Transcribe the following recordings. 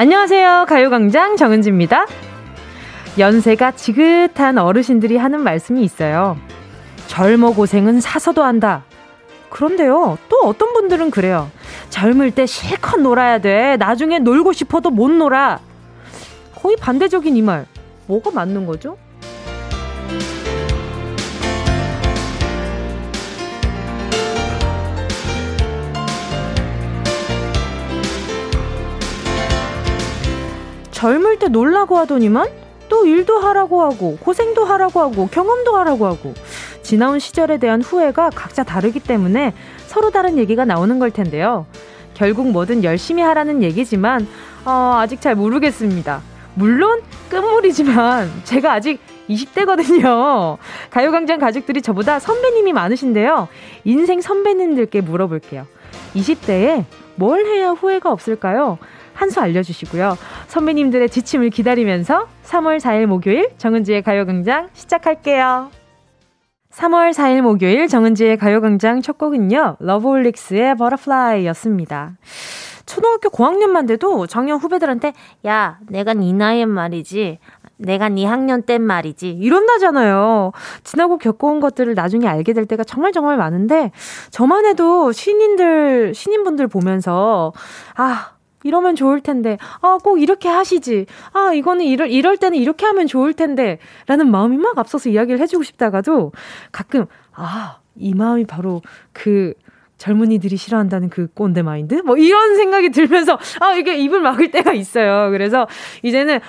안녕하세요. 가요광장 정은지입니다. 연세가 지긋한 어르신들이 하는 말씀이 있어요. 젊어 고생은 사서도 한다. 그런데요, 또 어떤 분들은 그래요. 젊을 때 실컷 놀아야 돼. 나중에 놀고 싶어도 못 놀아. 거의 반대적인 이 말. 뭐가 맞는 거죠? 젊을 때 놀라고 하더니만 또 일도 하라고 하고 고생도 하라고 하고 경험도 하라고 하고 지나온 시절에 대한 후회가 각자 다르기 때문에 서로 다른 얘기가 나오는 걸 텐데요. 결국 뭐든 열심히 하라는 얘기지만 아직 잘 모르겠습니다. 물론 끝물이지만 제가 아직 20대거든요. 가요광장 가족들이 저보다 선배님이 많으신데요. 인생 선배님들께 물어볼게요. 20대에 뭘 해야 후회가 없을까요? 한 수 알려주시고요. 선배님들의 지침을 기다리면서 3월 4일 목요일 정은지의 가요광장 시작할게요. 3월 4일 목요일 정은지의 가요광장 첫 곡은요. 러브홀릭스의 버터플라이였습니다. 초등학교 고학년만 돼도 작년 후배들한테 야, 내가 네 나이엔 말이지. 내가 네 학년 땐 말이지. 이런다잖아요. 지나고 겪어온 것들을 나중에 알게 될 때가 정말 많은데 저만 해도 신인분들 보면서 이러면 좋을 텐데, 꼭 이렇게 하시지. 이거는 이럴 때는 이렇게 하면 좋을 텐데. 라는 마음이 막 앞서서 이야기를 해주고 싶다가도 가끔, 이 마음이 바로 그 젊은이들이 싫어한다는 그 꼰대 마인드? 뭐 이런 생각이 들면서, 이게 입을 막을 때가 있어요. 그래서 이제는,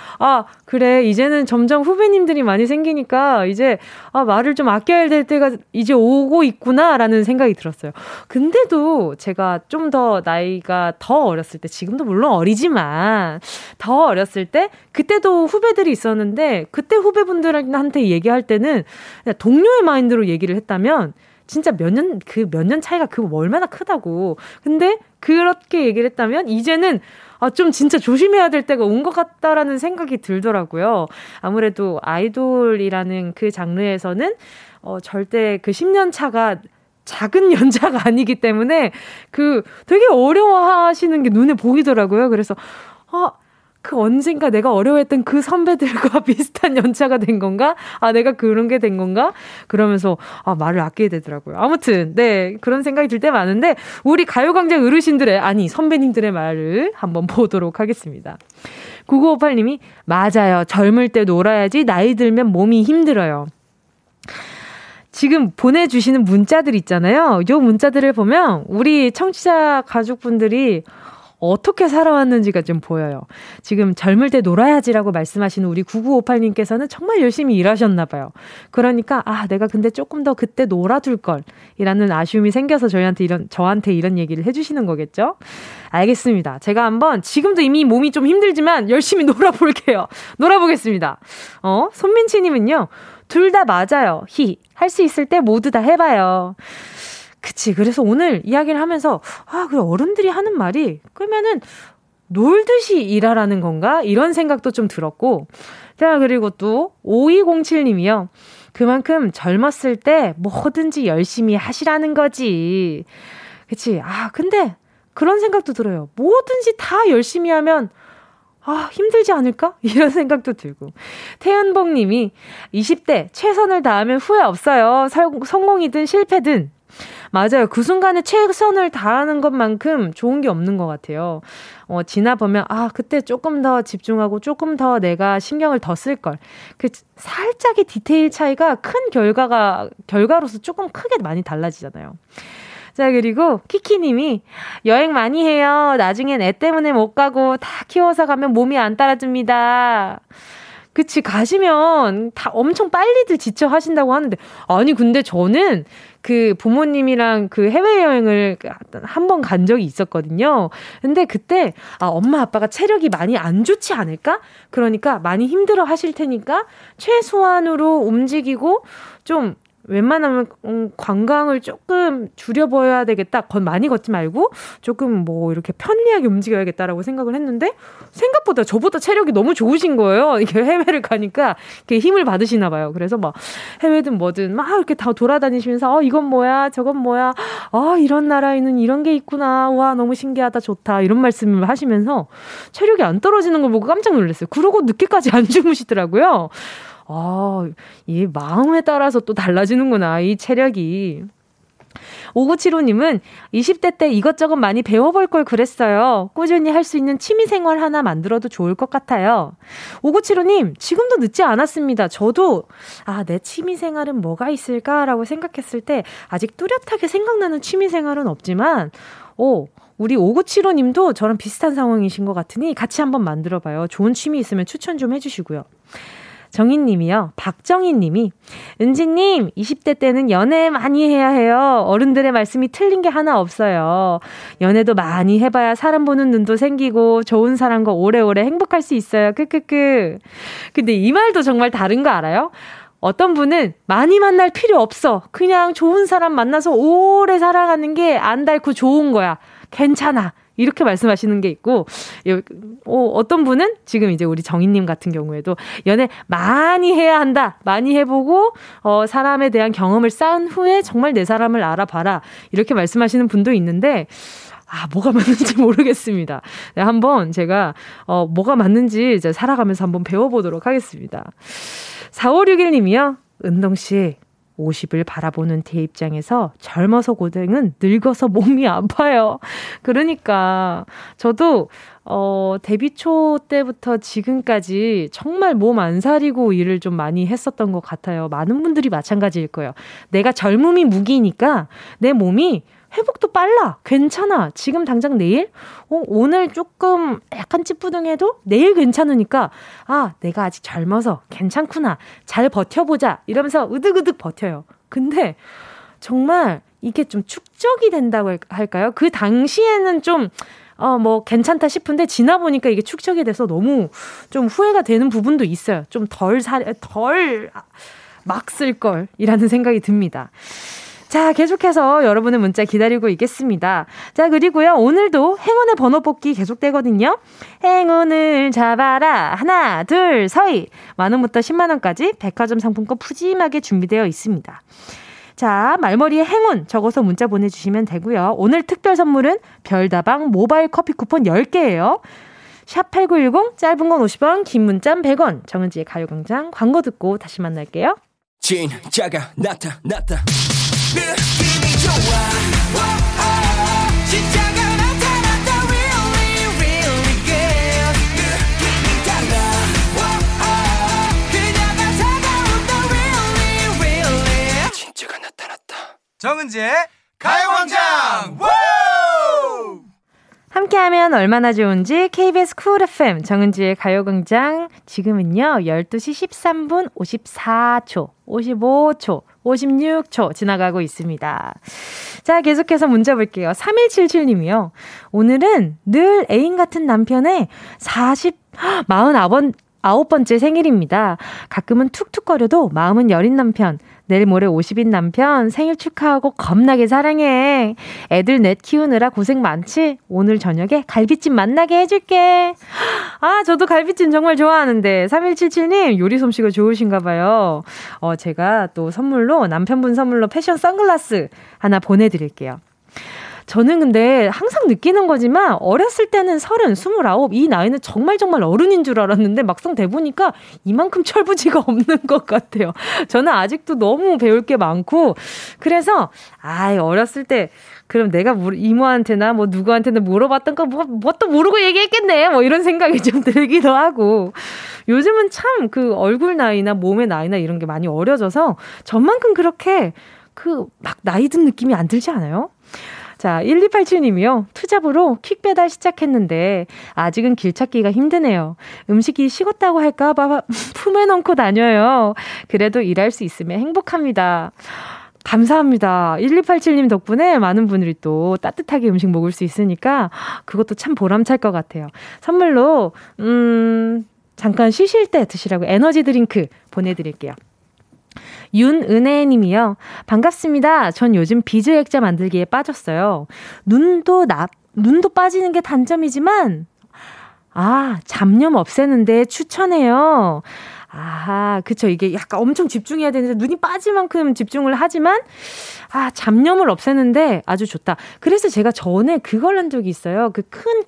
그래. 이제는 점점 후배님들이 많이 생기니까 이제, 말을 좀 아껴야 될 때가 이제 오고 있구나라는 생각이 들었어요. 근데도 제가 좀 더 나이가 더 어렸을 때, 지금도 물론 어리지만, 더 어렸을 때, 그때도 후배들이 있었는데, 그때 후배분들한테 얘기할 때는 그냥 동료의 마인드로 얘기를 했다면, 진짜 몇 년 차이가 얼마나 크다고. 근데 그렇게 얘기를 했다면 이제는 좀 진짜 조심해야 될 때가 온 것 같다라는 생각이 들더라고요. 아무래도 아이돌이라는 그 장르에서는 절대 그 10년 차가 작은 연차가 아니기 때문에 그 되게 어려워하시는 게 눈에 보이더라고요. 그래서 그 언젠가 내가 어려워했던 그 선배들과 비슷한 연차가 된 건가? 내가 그런 게 된 건가? 그러면서 말을 아끼게 되더라고요. 아무튼 네, 그런 생각이 들 때 많은데 우리 가요광장 어르신들의 선배님들의 말을 한번 보도록 하겠습니다. 9958님이 맞아요. 젊을 때 놀아야지 나이 들면 몸이 힘들어요. 지금 보내주시는 문자들 있잖아요. 요 문자들을 보면 우리 청취자 가족분들이 어떻게 살아왔는지가 좀 보여요. 지금 젊을 때 놀아야지라고 말씀하시는 우리 9958님께서는 정말 열심히 일하셨나 봐요. 그러니까 내가 근데 조금 더 그때 놀아둘 걸 이라는 아쉬움이 생겨서 저한테 이런 얘기를 해주시는 거겠죠? 알겠습니다. 제가 한번 지금도 이미 몸이 좀 힘들지만 열심히 놀아볼게요. 놀아보겠습니다. 손민치님은요. 둘 다 맞아요. 할 수 있을 때 모두 다 해봐요. 그치. 그래서 오늘 이야기를 하면서, 그래, 어른들이 하는 말이, 그러면은, 놀듯이 일하라는 건가? 이런 생각도 좀 들었고. 자, 그리고 또, 5207님이요. 그만큼 젊었을 때 뭐든지 열심히 하시라는 거지. 그치. 근데, 그런 생각도 들어요. 뭐든지 다 열심히 하면, 힘들지 않을까? 이런 생각도 들고. 태연복 님이 20대 최선을 다하면 후회 없어요. 성공이든 실패든. 맞아요. 그 순간에 최선을 다하는 것만큼 좋은 게 없는 것 같아요. 지나보면 그때 조금 더 집중하고 조금 더 내가 신경을 더 쓸 걸. 그 살짝의 디테일 차이가 큰 결과로서 조금 크게 많이 달라지잖아요. 자, 그리고 키키님이 여행 많이 해요. 나중엔 애 때문에 못 가고 다 키워서 가면 몸이 안 따라줍니다. 그치, 가시면 다 엄청 빨리들 지쳐 하신다고 하는데, 아니 근데 저는 그 부모님이랑 그 해외여행을 한 번 간 적이 있었거든요. 근데 그때 엄마 아빠가 체력이 많이 안 좋지 않을까? 그러니까 많이 힘들어 하실 테니까 최소한으로 움직이고 좀 웬만하면 관광을 조금 줄여봐야 되겠다. 많이 걷지 말고 조금 뭐 이렇게 편리하게 움직여야겠다라고 생각을 했는데 생각보다 저보다 체력이 너무 좋으신 거예요. 이게 해외를 가니까 이렇게 힘을 받으시나 봐요. 그래서 막 해외든 뭐든 막 이렇게 다 돌아다니시면서 이건 뭐야 저건 뭐야 이런 나라에는 이런 게 있구나. 와 너무 신기하다 좋다. 이런 말씀을 하시면서 체력이 안 떨어지는 걸 보고 깜짝 놀랐어요. 그러고 늦게까지 안 주무시더라고요. 이 마음에 따라서 또 달라지는구나, 이 체력이. 5975님은 20대 때 이것저것 많이 배워볼 걸 그랬어요. 꾸준히 할 수 있는 취미생활 하나 만들어도 좋을 것 같아요. 5975님, 지금도 늦지 않았습니다. 저도 내 취미생활은 뭐가 있을까라고 생각했을 때 아직 뚜렷하게 생각나는 취미생활은 없지만 우리 5975님도 저랑 비슷한 상황이신 것 같으니 같이 한번 만들어봐요. 좋은 취미 있으면 추천 좀 해주시고요. 정인님이요. 박정인님이 은지님 20대 때는 연애 많이 해야 해요. 어른들의 말씀이 틀린 게 하나 없어요. 연애도 많이 해봐야 사람 보는 눈도 생기고 좋은 사람과 오래오래 행복할 수 있어요. 크크크. 근데 이 말도 정말 다른 거 알아요? 어떤 분은 많이 만날 필요 없어. 그냥 좋은 사람 만나서 오래 살아가는 게 안 닳고 좋은 거야. 괜찮아. 이렇게 말씀하시는 게 있고, 어떤 분은 지금 이제 우리 정인님 같은 경우에도 연애 많이 해야 한다. 많이 해보고, 사람에 대한 경험을 쌓은 후에 정말 내 사람을 알아봐라. 이렇게 말씀하시는 분도 있는데, 뭐가 맞는지 모르겠습니다. 네, 한번 제가, 뭐가 맞는지 이제 살아가면서 한번 배워보도록 하겠습니다. 4561님이요. 은동씨. 50을 바라보는 제 입장에서 젊어서 고생은 늙어서 몸이 아파요. 그러니까 저도 데뷔 초 때부터 지금까지 정말 몸 안 사리고 일을 좀 많이 했었던 것 같아요. 많은 분들이 마찬가지일 거예요. 내가 젊음이 무기니까 내 몸이 회복도 빨라. 괜찮아. 지금 당장 내일? 오늘 조금 약간 찌뿌둥해도 내일 괜찮으니까 내가 아직 젊어서 괜찮구나. 잘 버텨보자. 이러면서 으득으득 버텨요. 근데 정말 이게 좀 축적이 된다고 할까요? 그 당시에는 좀 괜찮다 싶은데 지나 보니까 이게 축적이 돼서 너무 좀 후회가 되는 부분도 있어요. 좀 덜 막 쓸 걸이라는 생각이 듭니다. 자, 계속해서 여러분의 문자 기다리고 있겠습니다. 자, 그리고요. 오늘도 행운의 번호 뽑기 계속되거든요. 행운을 잡아라. 하나, 둘, 서희. 만 원부터 10만 원까지 백화점 상품권 푸짐하게 준비되어 있습니다. 자, 말머리에 행운 적어서 문자 보내주시면 되고요. 오늘 특별 선물은 별다방 모바일 커피 쿠폰 10개예요. 샵8910, 짧은 건 50원, 긴 문자는 100원. 정은지의 가요광장 광고 듣고 다시 만날게요. 진짜가 나타났다. 느낌이 좋아 진짜가 나타났다. Really really good. 느낌이 달라 그녀가 다가온다. Really really 진짜가 나타났다. 정은지의 가요광장 함께하면 얼마나 좋은지 KBS 쿨 FM 정은지의 가요광장. 지금은요 12시 13분 54초 55초 56초 지나가고 있습니다. 자, 계속해서 문자 볼게요. 3177님이요. 오늘은 늘 애인 같은 남편의 49번째 생일입니다. 가끔은 툭툭거려도 마음은 여린 남편. 내일 모레 50인 남편 생일 축하하고 겁나게 사랑해. 애들 넷 키우느라 고생 많지? 오늘 저녁에 갈비찜 만나게 해줄게. 저도 갈비찜 정말 좋아하는데 3177님 요리 솜씨가 좋으신가 봐요. 제가 또 선물로 남편분 선물로 패션 선글라스 하나 보내드릴게요. 저는 근데 항상 느끼는 거지만 어렸을 때는 30, 29 이 나이는 정말 어른인 줄 알았는데 막상 돼보니까 이만큼 철부지가 없는 것 같아요. 저는 아직도 너무 배울 게 많고 그래서 어렸을 때 그럼 내가 이모한테나 뭐 누구한테나 물어봤던 거 뭐 또 모르고 얘기했겠네 뭐 이런 생각이 좀 들기도 하고 요즘은 참 그 얼굴 나이나 몸의 나이나 이런 게 많이 어려져서 전만큼 그렇게 그 막 나이 든 느낌이 안 들지 않아요? 자, 1287님이요. 투잡으로 퀵 배달 시작했는데 아직은 길 찾기가 힘드네요. 음식이 식었다고 할까 봐 품에 넣고 다녀요. 그래도 일할 수 있으면 행복합니다. 감사합니다. 1287님 덕분에 많은 분들이 또 따뜻하게 음식 먹을 수 있으니까 그것도 참 보람찰 것 같아요. 선물로 잠깐 쉬실 때 드시라고 에너지 드링크 보내드릴게요. 윤은혜님이요. 반갑습니다. 전 요즘 비즈 액자 만들기에 빠졌어요. 눈도 빠지는 게 단점이지만 아, 잡념 없애는데 추천해요. 아하, 그쵸. 이게 약간 엄청 집중해야 되는데 눈이 빠질 만큼 집중을 하지만 아, 잡념을 없애는데 아주 좋다. 그래서 제가 전에 그걸 한 적이 있어요. 그 큰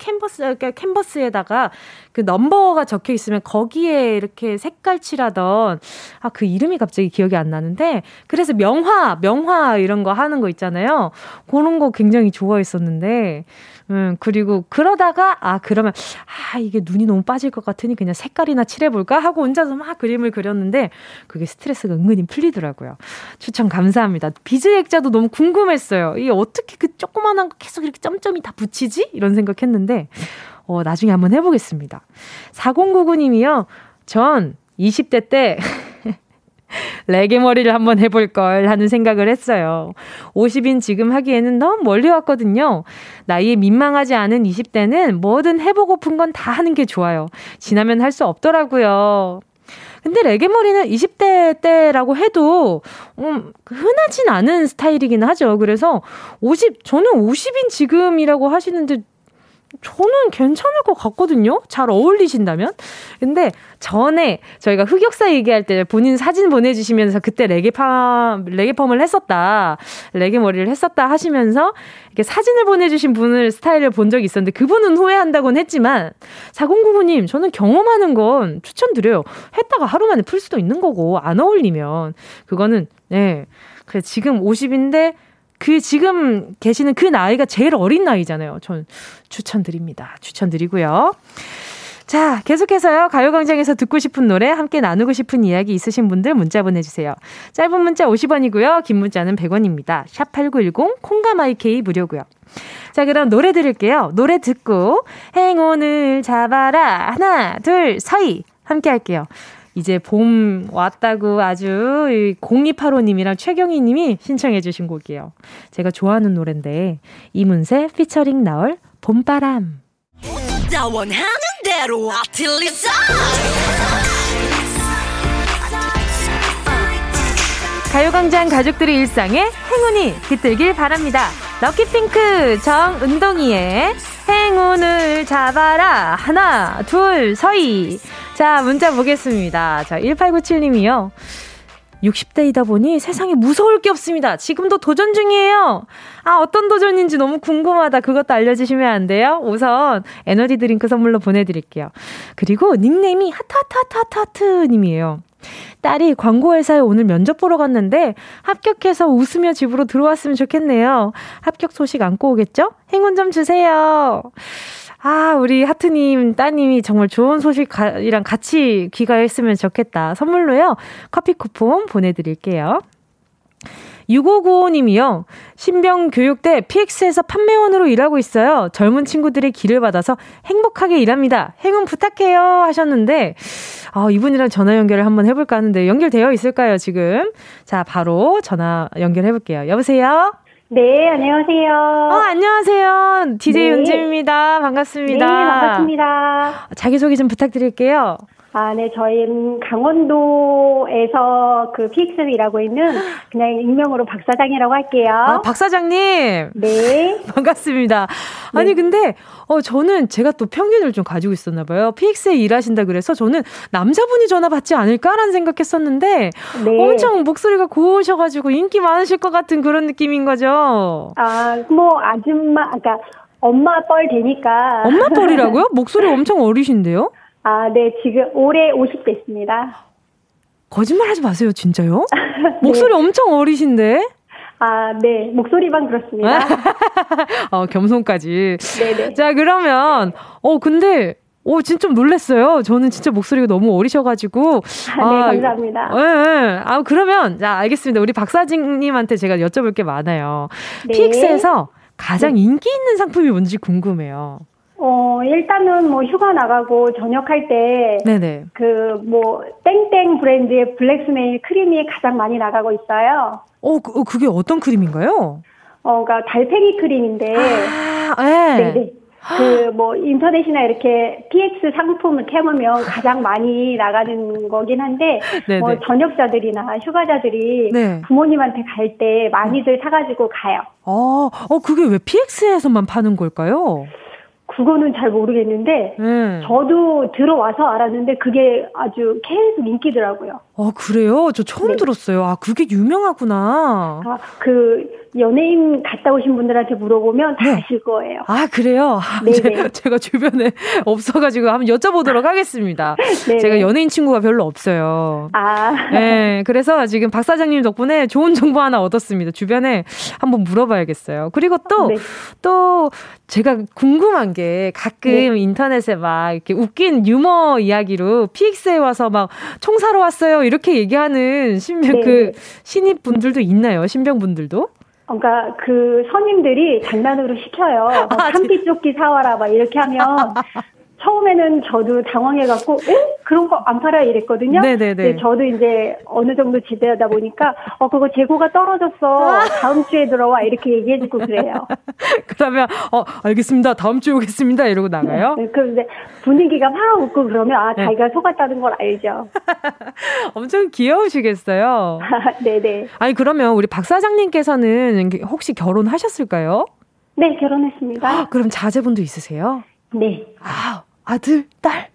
캔버스에다가 그 넘버가 적혀 있으면 거기에 이렇게 색깔 칠하던 아, 그 이름이 갑자기 기억이 안 나는데 그래서 명화 이런 거 하는 거 있잖아요. 그런 거 굉장히 좋아했었는데 그리고 그러다가 아, 그러면 아, 이게 눈이 너무 빠질 것 같으니 그냥 색깔이나 칠해볼까 하고 혼자서 막 그림을 그렸는데 그게 스트레스가 은근히 풀리더라고요. 추천 감사합니다. 비즈 액자도 너무 궁금했어요. 이게 어떻게 그 조그만한 거 계속 이렇게 점점이 다 붙이지? 이런 생각했는데 나중에 한번 해보겠습니다. 4099님이요. 전 20대 때 레게 머리를 한번 해볼 걸 하는 생각을 했어요. 50인 지금 하기에는 너무 멀리 왔거든요. 나이에 민망하지 않은 20대는 뭐든 해보고픈 건 다 하는 게 좋아요. 지나면 할 수 없더라고요. 근데 레게 머리는 20대 때라고 해도 흔하진 않은 스타일이긴 하죠. 그래서 저는 50인 지금이라고 하시는데 저는 괜찮을 것 같거든요. 잘 어울리신다면. 근데 전에 저희가 흑역사 얘기할 때 본인 사진 보내주시면서 그때 레게펌을 했었다. 레게 머리를 했었다 하시면서 이렇게 사진을 보내주신 분을 스타일을 본 적이 있었는데 그분은 후회한다고는 했지만 4099님 저는 경험하는 건 추천드려요. 했다가 하루 만에 풀 수도 있는 거고 안 어울리면 그거는 네. 그래, 지금 50인데 그 지금 계시는 그 나이가 제일 어린 나이잖아요. 전 추천드립니다. 추천드리고요. 자, 계속해서요. 가요광장에서 듣고 싶은 노래, 함께 나누고 싶은 이야기 있으신 분들 문자 보내주세요. 짧은 문자 50원이고요. 긴 문자는 100원입니다. 샵8910 콩가마이케이 무료고요. 자, 그럼 노래 들을게요. 노래 듣고 행운을 잡아라. 하나, 둘, 서희 함께 할게요. 이제 봄 왔다고 아주 0285님이랑 최경희님이 신청해 주신 곡이에요. 제가 좋아하는 노래인데 이문세 피처링 나얼 봄바람. 나 원하는 대로 아틀리사. 가요광장 가족들의 일상에 행운이 깃들길 바랍니다. 럭키핑크 정은동이의 행운을 잡아라. 하나, 둘, 서희. 자, 문자 보겠습니다. 자, 1897님이요. 60대이다 보니 세상에 무서울 게 없습니다. 지금도 도전 중이에요. 아, 어떤 도전인지 너무 궁금하다. 그것도 알려주시면 안 돼요? 우선 에너지 드링크 선물로 보내드릴게요. 그리고 닉네임이 하타타타타트님이에요. 딸이 광고회사에 오늘 면접 보러 갔는데 합격해서 웃으며 집으로 들어왔으면 좋겠네요. 합격 소식 안고 오겠죠? 행운 좀 주세요. 아, 우리 하트님, 따님이 정말 좋은 소식이랑 같이 귀가했으면 좋겠다. 선물로요, 커피 쿠폰 보내드릴게요. 6595님이요. 신병교육대 PX에서 판매원으로 일하고 있어요. 젊은 친구들의 기를 받아서 행복하게 일합니다. 행운 부탁해요 하셨는데 이분이랑 전화 연결을 한번 해볼까 하는데 연결되어 있을까요 지금? 자, 바로 전화 연결해볼게요. 여보세요? 네, 안녕하세요. 안녕하세요. DJ 네. 윤지입니다. 반갑습니다. 네, 반갑습니다. 자기소개 좀 부탁드릴게요. 아, 네, 저희는 강원도에서 그 PX를 일하고 있는 그냥 익명으로 박 사장이라고 할게요. 아, 박 사장님. 네. 반갑습니다. 네. 아니, 근데, 저는 제가 또 편견을 좀 가지고 있었나봐요. PX에 일하신다 그래서 저는 남자분이 전화 받지 않을까라는 생각했었는데, 네. 엄청 목소리가 고우셔가지고 인기 많으실 것 같은 그런 느낌인 거죠. 아, 뭐, 아줌마, 그러니까 엄마 뻘 되니까. 엄마 뻘이라고요? 목소리 엄청 어리신데요? 아, 네, 지금 올해 50대입니다. 거짓말 하지 마세요, 진짜요? 네. 목소리 엄청 어리신데? 아, 네, 목소리만 그렇습니다. 겸손까지. 네네. 자, 그러면, 근데, 진짜 좀 놀랐어요. 저는 진짜 목소리가 너무 어리셔가지고. 아, 네, 감사합니다. 예. 아, 그러면, 자, 알겠습니다. 우리 박사진님한테 제가 여쭤볼 게 많아요. 네. PX에서 가장 인기 있는 상품이 뭔지 궁금해요. 일단은 뭐 휴가 나가고 저녁할 때 그 뭐 땡땡 브랜드의 블랙스메일 크림이 가장 많이 나가고 있어요. 그게 어떤 크림인가요? 그러니까 달팽이 크림인데. 아, 네. 네네. 그 뭐 인터넷이나 이렇게 PX 상품을 캐보면 가장 많이 나가는 거긴 한데 네네. 뭐 전역자들이나 휴가자들이 네. 부모님한테 갈 때 많이들 사가지고 가요. 그게 왜 PX에서만 파는 걸까요? 그거는 잘 모르겠는데 저도 들어와서 알았는데 그게 아주 계속 인기더라고요. 아 그래요? 저 처음 네. 들었어요. 아 그게 유명하구나. 아, 그 연예인 갔다 오신 분들한테 물어보면 다 아실 거예요. 아 그래요? 제가 주변에 없어가지고 한번 여쭤보도록 하겠습니다. 네네. 제가 연예인 친구가 별로 없어요. 아. 네. 그래서 지금 박 사장님 덕분에 좋은 정보 하나 얻었습니다. 주변에 한번 물어봐야겠어요. 그리고 또 제가 궁금한 게 가끔 인터넷에 막 이렇게 웃긴 유머 이야기로 PX에 와서 막 총사로 왔어요. 이렇게 얘기하는 신병 그 신입 분들도 있나요? 신병 분들도? 그러니까 그 선임들이 장난으로 시켜요. 삼비조끼 사와라 막 이렇게 하면 처음에는 저도 당황해갖고 그런 거 안 팔아 이랬거든요. 네네네. 저도 이제 어느 정도 지대하다 보니까 그거 재고가 떨어졌어. 다음 주에 들어와 이렇게 얘기해주고 그래요. 그러면 알겠습니다. 다음 주에 오겠습니다. 이러고 나가요? 네, 그런데 분위기가 막 웃고 그러면 자기가 속았다는 걸 알죠. 엄청 귀여우시겠어요. 네네. 아니 그러면 우리 박 사장님께서는 혹시 결혼하셨을까요? 네, 결혼했습니다. 그럼 자제분도 있으세요? 네. 아들, 딸?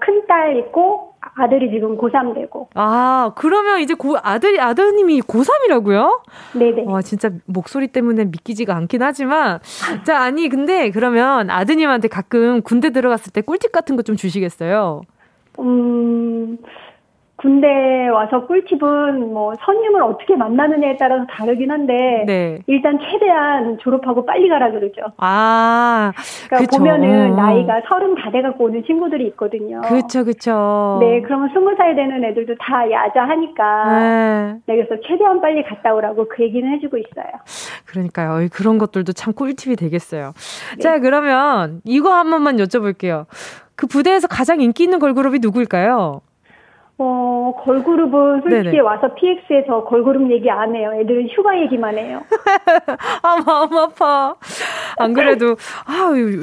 큰딸 있고, 아들이 지금 고3 되고. 아, 그러면 이제 아드님이 고3이라고요? 네네. 와, 진짜 목소리 때문에 믿기지가 않긴 하지만. 자, 아니, 근데 그러면 아드님한테 가끔 군대 들어갔을 때 꿀팁 같은 거 좀 주시겠어요? 군대 와서 꿀팁은 뭐 선임을 어떻게 만나느냐에 따라서 다르긴 한데 일단 최대한 졸업하고 빨리 가라 그러죠. 아, 그러니까 그쵸. 보면은 나이가 30 다 돼갖고 오는 친구들이 있거든요. 그렇죠, 그렇죠. 네, 그러면 20살 되는 애들도 다 야자하니까 네, 그래서 최대한 빨리 갔다 오라고 그 얘기는 해주고 있어요. 그러니까요, 그런 것들도 참 꿀팁이 되겠어요. 네. 자, 그러면 이거 한 번만 여쭤볼게요. 그 부대에서 가장 인기 있는 걸그룹이 누구일까요? 걸그룹은 솔직히 네네. 와서 PX에서 걸그룹 얘기 안 해요. 애들은 휴가 얘기만 해요. 아, 마음 아파. 안 그래도,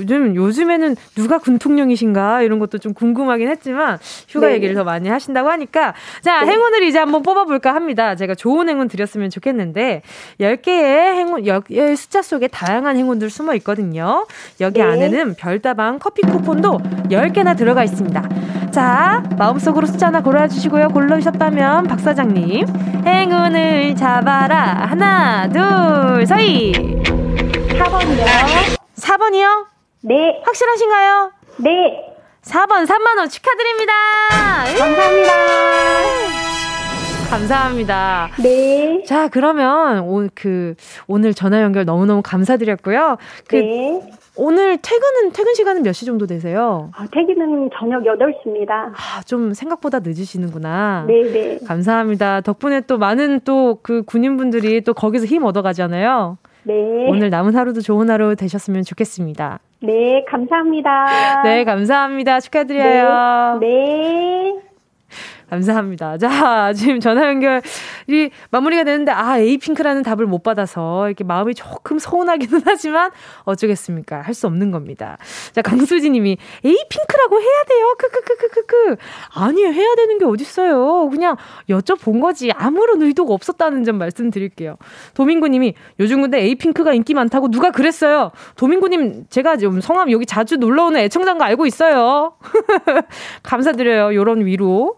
요즘에는 누가 군통령이신가? 이런 것도 좀 궁금하긴 했지만, 휴가 얘기를 더 많이 하신다고 하니까. 자, 행운을 이제 한번 뽑아볼까 합니다. 제가 좋은 행운 드렸으면 좋겠는데, 10개의 행운, 10개의 숫자 속에 다양한 행운들 숨어 있거든요. 여기 안에는 별다방 커피 쿠폰도 10개나 들어가 있습니다. 자, 마음속으로 숫자 하나 골라 주시고요. 골라주셨다면 박 사장님 행운을 잡아라. 하나, 둘, 서희. 4번이요. 4번이요? 네. 확실하신가요? 네. 4번 3만 원 축하드립니다. 감사합니다. 감사합니다. 네. 자, 그러면 오늘 전화 연결 너무너무 감사드렸고요. 오늘 퇴근 시간은 몇 시 정도 되세요? 퇴근은 저녁 8시입니다. 좀 생각보다 늦으시는구나. 네네. 감사합니다. 덕분에 또 많은 또 그 군인분들이 또 거기서 힘 얻어가잖아요. 네. 오늘 남은 하루도 좋은 하루 되셨으면 좋겠습니다. 네, 감사합니다. 네, 감사합니다. 축하드려요. 네. 감사합니다. 자, 지금 전화 연결이 마무리가 되는데 에이핑크라는 답을 못 받아서 이렇게 마음이 조금 서운하기는 하지만 어쩌겠습니까? 할 수 없는 겁니다. 자, 강수지 님이 에이핑크라고 해야 돼요. 크크크크크크. 아니요. 해야 되는 게 어딨어요. 그냥 여쭤본 거지. 아무런 의도가 없었다는 점 말씀드릴게요. 도민구 님이 요즘 근데 에이핑크가 인기 많다고 누가 그랬어요. 도민구 님 제가 지금 성함 여기 자주 놀러 오는 애청자인 거 알고 있어요. 감사드려요. 요런 위로.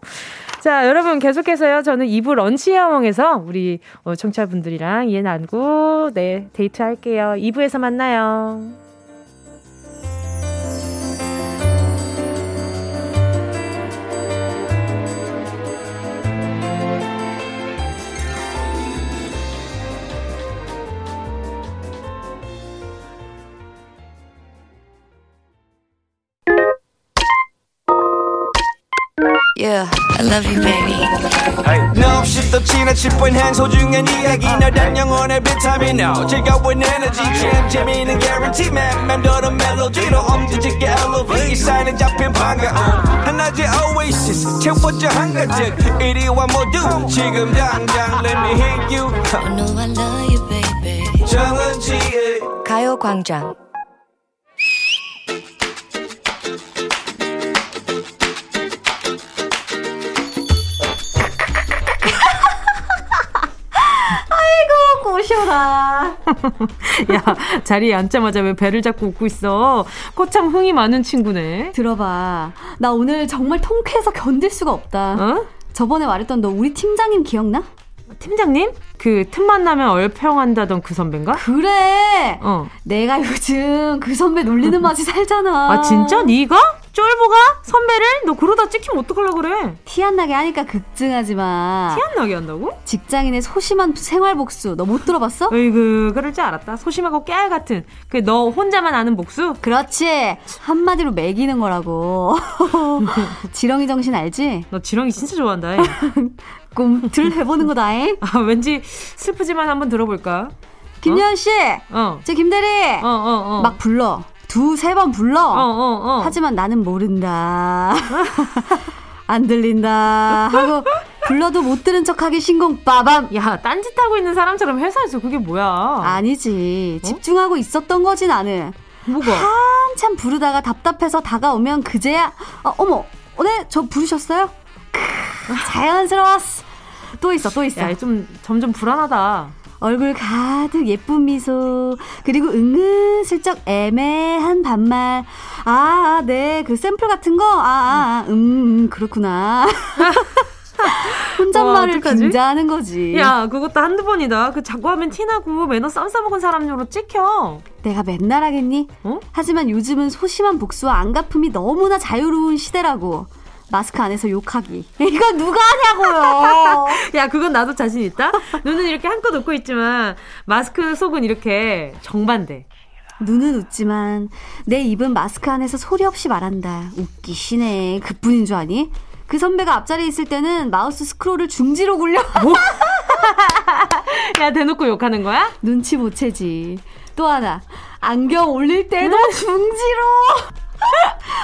자, 여러분 계속해서요. 저는 2부 런치 야왕에서 우리 청취자분들이랑 이해 나누고 데이트 할게요. 2부에서 만나요. Yeah, I love you, baby. No, she's the china chip when hands hold you and yagi. Now that young on every time you know. Check out with energy, champ, Jimmy, and guarantee, man. Man, do the melody, no, did you get elevated? Sign and jump in, panga. And I just oasis, check what your hunger did. 81 more do, chick em down, let me hit you. I know I love you, baby. 정은지의 가요광장. 아이고 꼬셔라. 야, 자리에 앉자마자 왜 배를 잡고 웃고 있어. 거참 흥이 많은 친구네. 들어봐, 나 오늘 정말 통쾌해서 견딜 수가 없다. 어? 저번에 말했던 너 우리 팀장님 기억나? 팀장님? 그 틈만 나면 얼평한다던 그 선배인가? 그래. 어. 내가 요즘 그 선배 놀리는 맛이 살잖아. 아 진짜? 네가? 쫄보가? 선배를? 너 그러다 찍히면 어떡하려고 그래. 티 안 나게 하니까 극증하지 마. 티 안 나게 한다고? 직장인의 소심한 생활 복수. 너 못 들어봤어? 어이구, 그럴 줄 알았다. 소심하고 깨알 같은 그 너 혼자만 아는 복수? 그렇지. 한마디로 매기는 거라고. 지렁이 정신 알지? 너 지렁이 진짜 좋아한다. 꿈틀 해보는 거다잉. 아, 왠지 슬프지만 한번 들어볼까? 김여은 씨, 저 김대리, 막 불러. 2-3번 불러. 하지만 나는 모른다. 안 들린다 하고 불러도 못 들은 척하기 신공 빠밤. 야, 딴짓하고 있는 사람처럼 회사에서 그게 뭐야? 아니지, 집중하고 있었던 거지 나는. 뭐가? 한참 부르다가 답답해서 다가오면 그제야 어머, 네, 저 부르셨어요? 자연스러웠어. 또 있어, 또 있어. 야, 좀 점점 불안하다. 얼굴 가득 예쁜 미소, 그리고 은근슬쩍 애매한 반말. 아, 네, 그 샘플 같은 거. 그렇구나. 혼잣말을 긴장하는 거지. 야, 그것도 한두 번이다. 그 자꾸 하면 티나고 매너 쌈싸먹은 사람으로 찍혀. 내가 맨날 하겠니? 어? 하지만 요즘은 소심한 복수와 안갚음이 너무나 자유로운 시대라고. 마스크 안에서 욕하기. 이건 누가 하냐고요. 야, 그건 나도 자신 있다. 눈은 이렇게 한껏 웃고 있지만 마스크 속은 이렇게 정반대. 눈은 웃지만 내 입은 마스크 안에서 소리 없이 말한다. 웃기시네. 그뿐인 줄 아니? 그 선배가 앞자리에 있을 때는 마우스 스크롤을 중지로 굴려. 뭐? 야, 대놓고 욕하는 거야? 눈치 못 채지. 또 하나, 안경 올릴 때도 중지로.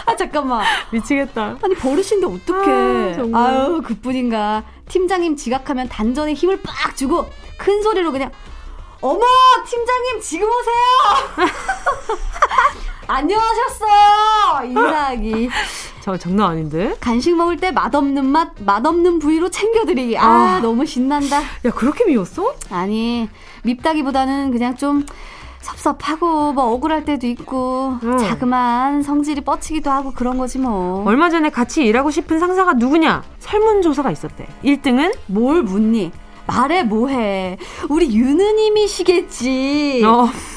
아, 잠깐만, 미치겠다. 아니, 버릇인데 어떡해. 아유, 그뿐인가. 팀장님 지각하면 단전에 힘을 빡 주고 큰 소리로 그냥 어머, 팀장님 지금 오세요. 안녕하셨어, 인사하기. 저 장난 아닌데? 간식 먹을 때 맛없는 맛, 맛없는 부위로 챙겨드리기. 아, 너무 신난다. 야, 그렇게 미웠어? 아니, 밉다기보다는 그냥 좀 섭섭하고 뭐 억울할 때도 있고 자그마한 성질이 뻗치기도 하고 그런 거지 뭐. 얼마 전에 같이 일하고 싶은 상사가 누구냐 설문조사가 있었대. 1등은? 뭘 묻니? 말해, 뭐해. 우리 유느님이시겠지.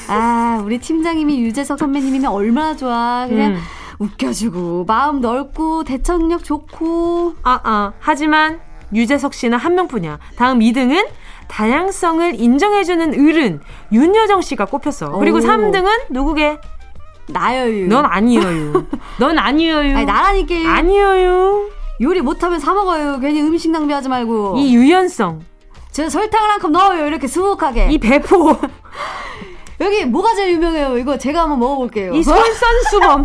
아, 우리 팀장님이 유재석 선배님이면 얼마나 좋아. 그냥 웃겨주고 마음 넓고 대처능력 좋고. 하지만 유재석 씨는 한 명뿐이야. 다음 2등은? 다양성을 인정해주는 어른 윤여정 씨가 꼽혔어. 그리고 3등은 누구게? 나여유. 넌 아니여유. 넌 아니여유. 아니, 나라니까요. 아니여유. 요리 못하면 사 먹어요. 괜히 음식 낭비하지 말고. 이 유연성. 저 설탕을 한 컵 넣어요. 이렇게 수북하게. 이 배포. 여기 뭐가 제일 유명해요? 이거 제가 한번 먹어볼게요. 이 솔선수범.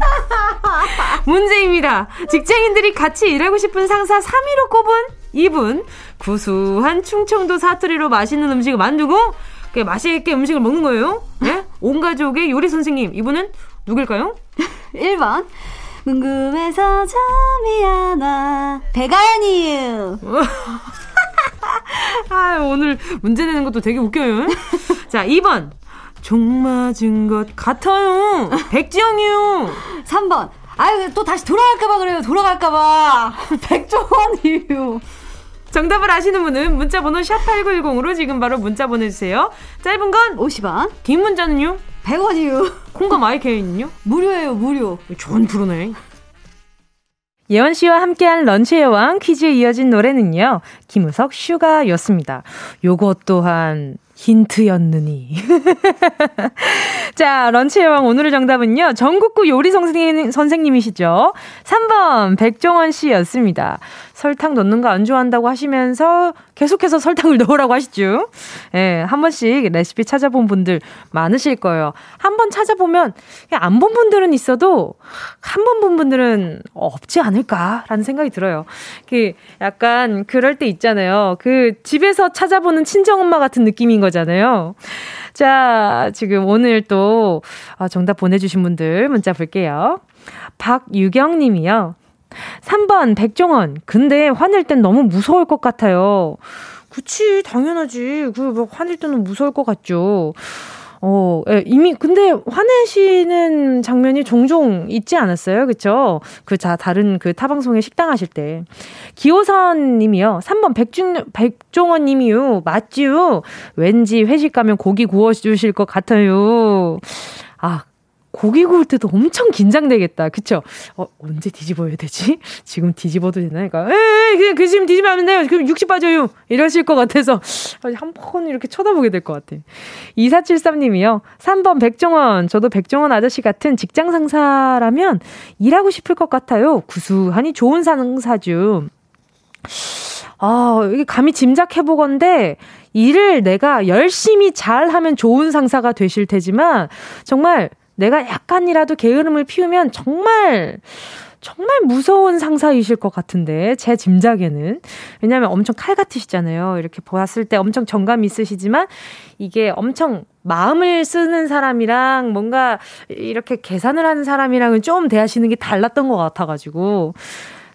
문제입니다. 직장인들이 같이 일하고 싶은 상사 3위로 꼽은 이분, 구수한 충청도 사투리로 맛있는 음식을 만들고 맛있게 음식을 먹는 거예요. 네? 온 가족의 요리 선생님, 이분은 누굴까요? 1번, 궁금해서 잠이 안 와, 배가연이유. 아, 오늘 문제 내는 것도 되게 웃겨요. 자, 2번, 종 맞은 것 같아요, 백지영이요. 3번, 아유, 또 다시 돌아갈까봐 그래요. 돌아갈까봐. 백종원이요. 정답을 아시는 분은 문자번호 #8910으로 지금 바로 문자 보내주세요. 짧은 건 50원, 긴 문자는요 100원이요. 콩과 마이케이는요 무료예요, 무료. 전 프로네. 예원 씨와 함께한 런치 여왕 퀴즈에 이어진 노래는요, 김우석 슈가였습니다. 요것 또한 힌트였느니. 자, 런치의 왕 오늘의 정답은요, 전국구 요리 선생님이시죠. 3번 백종원 씨였습니다. 설탕 넣는 거 안 좋아한다고 하시면서 계속해서 설탕을 넣으라고 하시죠. 예, 한 번씩 레시피 찾아본 분들 많으실 거예요. 한 번 찾아보면 안 본 분들은 있어도 한 번 본 분들은 없지 않을까라는 생각이 들어요. 그 약간 그럴 때 있잖아요. 그 집에서 찾아보는 친정엄마 같은 느낌인 거잖아요. 자, 지금 오늘 또 정답 보내주신 분들 문자 볼게요. 박유경님이요. 3번 백종원. 근데 화낼 땐 너무 무서울 것 같아요. 그치, 당연하지. 그 화낼 때는 무서울 것 같죠. 예, 이미 근데 화내시는 장면이 종종 있지 않았어요, 그렇죠? 그 다른 그 타방송에 식당 하실 때. 기호선님이요. 3번 백종원님이요. 맞지요? 왠지 회식 가면 고기 구워주실 것 같아요. 아. 고기 구울 때도 엄청 긴장되겠다. 그쵸? 언제 뒤집어야 되지? 지금 뒤집어도 되나? 그러니까, 그냥 그 지금 뒤집으면 안 돼요. 그럼 60 빠져요. 이러실 것 같아서 한 번 이렇게 쳐다보게 될 것 같아. 2473님이요. 3번 백종원. 저도 백종원 아저씨 같은 직장 상사라면 일하고 싶을 것 같아요. 구수하니 좋은 상사 좀. 이게 감히 짐작해보건데, 일을 내가 열심히 잘하면 좋은 상사가 되실 테지만, 정말 내가 약간이라도 게으름을 피우면 정말 무서운 상사이실 것 같은데, 제 짐작에는. 왜냐하면 엄청 칼 같으시잖아요. 이렇게 봤을 때 엄청 정감 있으시지만 이게 엄청 마음을 쓰는 사람이랑 뭔가 이렇게 계산을 하는 사람이랑은 좀 대하시는 게 달랐던 것 같아가지고.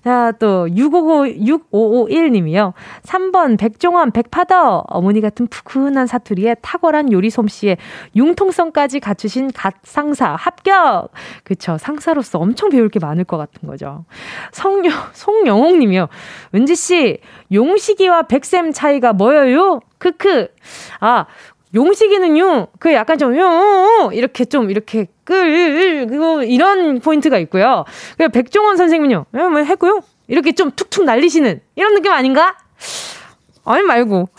자, 또 6551님이요. 3번 백종원 백파더. 어머니 같은 푸근한 사투리에 탁월한 요리 솜씨에 융통성까지 갖추신 갓상사 합격. 그쵸, 상사로서 엄청 배울 게 많을 것 같은 거죠. 송영옥님이요. 은지씨, 용식이와 백쌤 차이가 뭐예요? 크크. 용식이는요, 그 약간 좀, 이렇게 좀, 이렇게, 이런 포인트가 있고요. 백종원 선생님은요, 뭐 했고요? 이렇게 좀 툭툭 날리시는, 이런 느낌 아닌가? 아니, 말고.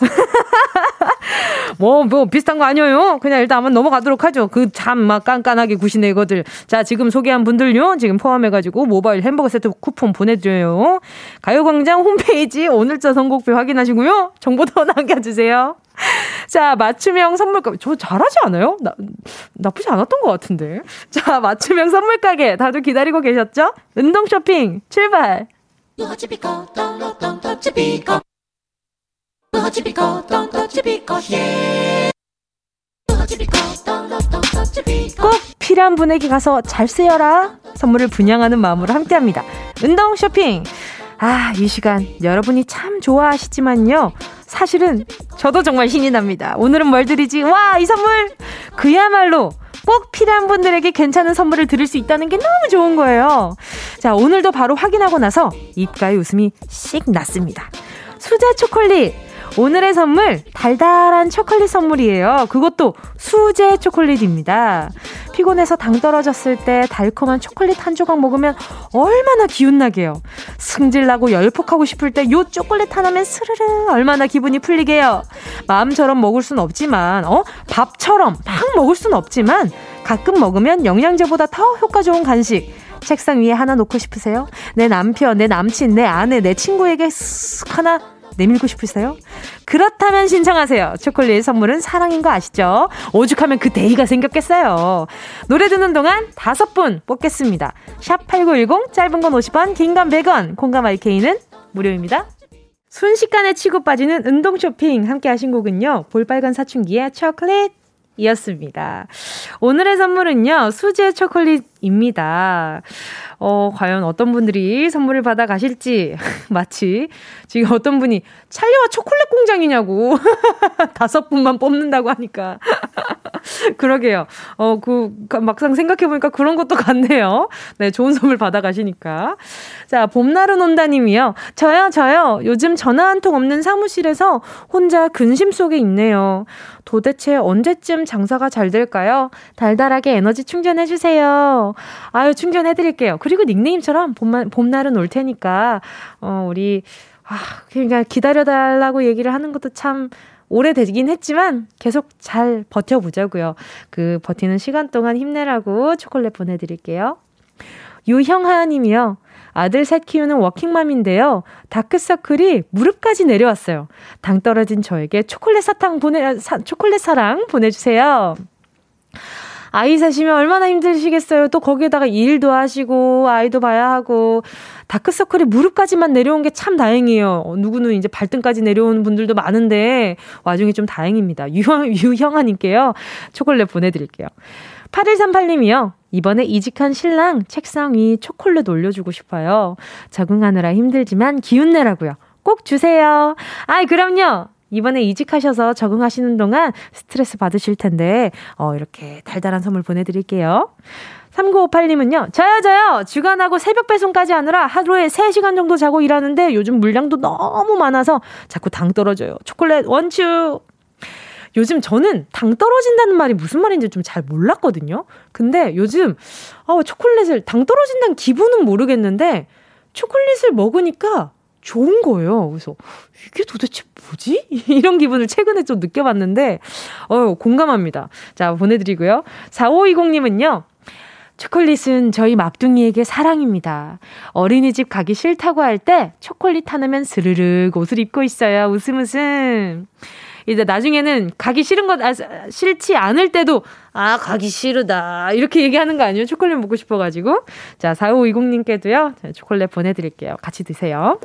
뭐, 비슷한 거 아니에요? 그냥 일단 한번 넘어가도록 하죠. 그 참 막 깐깐하게 구시네, 이거들. 자, 지금 소개한 분들요, 지금 포함해가지고 모바일 햄버거 세트 쿠폰 보내줘요. 가요광장 홈페이지 오늘자 선곡표 확인하시고요. 정보 더 남겨주세요. 자, 맞춤형 선물가게. 저 잘하지 않아요? 나쁘지 않았던 것 같은데. 자, 맞춤형 선물가게. 다들 기다리고 계셨죠? 운동 쇼핑 출발! 꼭 필요한 분에게 가서 잘 쓰여라. 선물을 분양하는 마음으로 함께합니다. 운동 쇼핑. 이 시간 여러분이 참 좋아하시지만요, 사실은 저도 정말 신이 납니다. 오늘은 뭘 드리지? 와, 이 선물! 그야말로 꼭 필요한 분들에게 괜찮은 선물을 드릴 수 있다는 게 너무 좋은 거예요. 자, 오늘도 바로 확인하고 나서 입가에 웃음이 씩 났습니다. 수제 초콜릿! 오늘의 선물, 달달한 초콜릿 선물이에요. 그것도 수제 초콜릿입니다. 피곤해서 당 떨어졌을 때 달콤한 초콜릿 한 조각 먹으면 얼마나 기운나게요. 승질나고 열폭하고 싶을 때 요 초콜릿 하나면 스르르 얼마나 기분이 풀리게요. 마음처럼 먹을 순 없지만, 밥처럼 막 먹을 순 없지만 가끔 먹으면 영양제보다 더 효과 좋은 간식. 책상 위에 하나 놓고 싶으세요? 내 남편, 내 남친, 내 아내, 내 친구에게 쓱 하나 내밀고 싶으세요? 그렇다면 신청하세요. 초콜릿 선물은 사랑인 거 아시죠? 오죽하면 그 데이가 생겼겠어요. 노래 듣는 동안 5분 뽑겠습니다. 샵8910, 짧은 건 50원, 긴 건 100원, 콩감 IK는 무료입니다. 순식간에 치고 빠지는 운동 쇼핑 함께 하신 곡은요, 볼빨간 사춘기의 초콜릿 이었습니다. 오늘의 선물은요, 수제 초콜릿입니다. 과연 어떤 분들이 선물을 받아 가실지, 마치 지금 어떤 분이 찰리와 초콜릿 공장이냐고 5분만 뽑는다고 하니까 그러게요. 막상 생각해보니까 그런 것도 같네요. 네, 좋은 선물 받아 가시니까. 자, 봄날은 온다님이요. 저요. 요즘 전화 한 통 없는 사무실에서 혼자 근심 속에 있네요. 도대체 언제쯤 장사가 잘 될까요? 달달하게 에너지 충전해주세요. 충전해드릴게요. 그리고 닉네임처럼 봄날은 올 테니까, 우리, 그러니까 기다려달라고 얘기를 하는 것도 참 오래되긴 했지만 계속 잘 버텨보자고요. 그 버티는 시간 동안 힘내라고 초콜릿 보내드릴게요. 유형하 님이요. 아들 셋 키우는 워킹맘인데요, 다크서클이 무릎까지 내려왔어요. 당 떨어진 저에게 초콜릿 사랑 보내주세요. 아이 사시면 얼마나 힘드시겠어요. 또 거기에다가 일도 하시고 아이도 봐야 하고. 다크서클이 무릎까지만 내려온 게 참 다행이에요. 누구는 이제 발등까지 내려오는 분들도 많은데 와중에 좀 다행입니다. 유형아님께요. 초콜릿 보내드릴게요. 8138님이요. 이번에 이직한 신랑 책상 위 초콜릿 올려주고 싶어요. 적응하느라 힘들지만 기운내라고요. 꼭 주세요. 아이 그럼요. 이번에 이직하셔서 적응하시는 동안 스트레스 받으실 텐데 이렇게 달달한 선물 보내드릴게요. 3958님은요. 저요. 주간하고 새벽 배송까지 하느라 하루에 3시간 정도 자고 일하는데 요즘 물량도 너무 많아서 자꾸 당 떨어져요. 초콜릿 원추. 요즘 저는 당 떨어진다는 말이 무슨 말인지 좀 잘 몰랐거든요. 근데 요즘 초콜릿을 당 떨어진다는 기분은 모르겠는데 초콜릿을 먹으니까 좋은 거예요. 그래서 이게 도대체 뭐지? 이런 기분을 최근에 좀 느껴봤는데 공감합니다. 자 보내드리고요. 4520님은요. 초콜릿은 저희 막둥이에게 사랑입니다. 어린이집 가기 싫다고 할 때 초콜릿 하나면 스르륵 옷을 입고 있어요. 웃음. 이제 나중에는 가기 싫은 것, 싫지 않을 때도 가기 싫으다 이렇게 얘기하는 거 아니에요? 초콜릿 먹고 싶어가지고. 자 4520님께도요 초콜릿 보내드릴게요. 같이 드세요.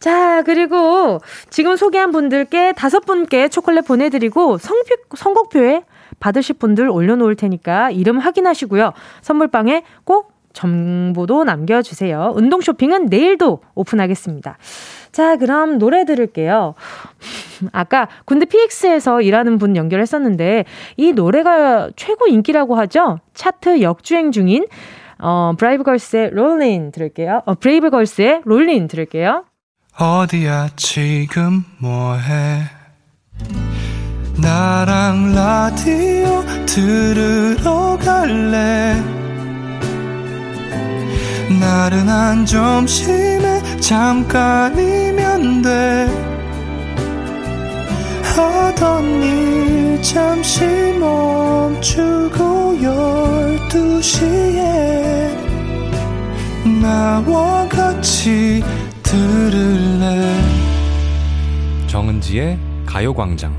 자 그리고 지금 소개한 분들께 5분께 초콜릿 보내드리고 선곡표에 받으실 분들 올려놓을 테니까 이름 확인하시고요. 선물방에 꼭 정보도 남겨주세요. 운동 쇼핑은 내일도 오픈하겠습니다. 자 그럼 노래 들을게요. 아까 군대 PX에서 일하는 분 연결했었는데 이 노래가 최고 인기라고 하죠. 차트 역주행 중인 브레이브걸스의 롤린 들을게요. 어디야 지금 뭐해 나랑 라디오 들으러 갈래 나른한 점심에 잠깐이면 돼 하던 일 잠시 멈추고 12시에 나와 같이 들을래 정은지의 가요광장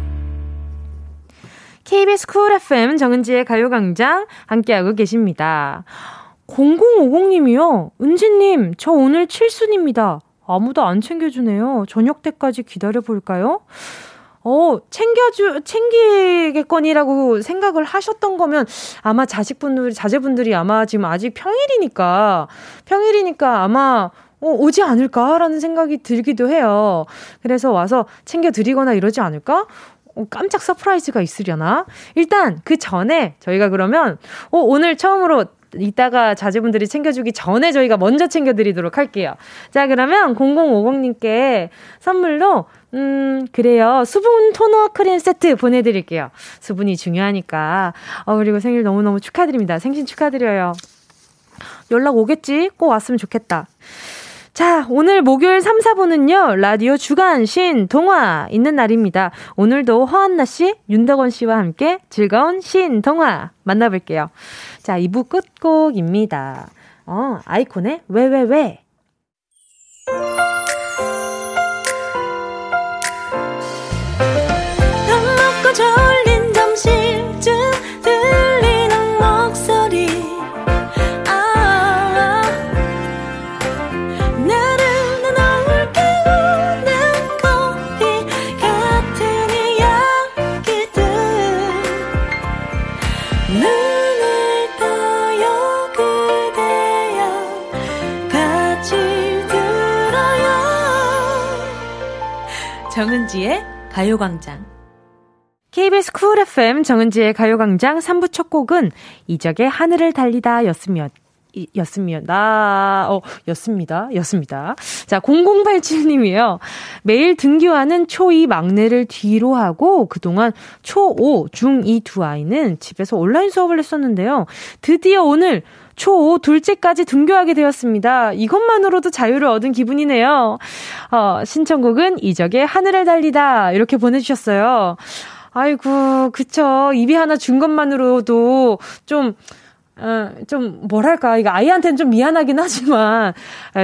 KBS 쿨 FM 정은지의 가요광장 함께하고 계십니다. 0050님이요. 은지님, 저 오늘 칠순입니다. 아무도 안 챙겨주네요. 저녁 때까지 기다려볼까요? 챙기겠거니라고 생각을 하셨던 거면 아마 자제분들이 아마 지금 아직 평일이니까 아마 오지 않을까라는 생각이 들기도 해요. 그래서 와서 챙겨드리거나 이러지 않을까? 깜짝 서프라이즈가 있으려나? 일단 그 전에 저희가 그러면 오늘 처음으로 이따가 자제분들이 챙겨주기 전에 저희가 먼저 챙겨드리도록 할게요. 자 그러면 0050님께 선물로 그래요 수분 토너 크림 세트 보내드릴게요. 수분이 중요하니까. 그리고 생일 너무너무 축하드립니다. 생신 축하드려요. 연락 오겠지? 꼭 왔으면 좋겠다. 자 오늘 목요일 3, 4부는요 라디오 주간 신동화 있는 날입니다. 오늘도 허한나씨 윤덕원씨와 함께 즐거운 신동화 만나볼게요. 자 2부 끝곡입니다. 아이콘의 왜 밥 먹고 졸린 점심쯤 들리는 목소리 정은지의 가요광장 KBS 쿨 FM 정은지의 가요광장 3부 첫 곡은 이적의 하늘을 달리다 였습니다. 자, 0087님이요. 매일 등교하는 초2 막내를 뒤로 하고 그동안 초5, 중2 두 아이는 집에서 온라인 수업을 했었는데요. 드디어 오늘 초5 둘째까지 등교하게 되었습니다. 이것만으로도 자유를 얻은 기분이네요. 신청곡은 이적의 하늘을 달리다 이렇게 보내주셨어요. 아이고 그쵸. 입이 하나 준 것만으로도 좀 좀 뭐랄까, 이거 아이한테는 좀 미안하긴 하지만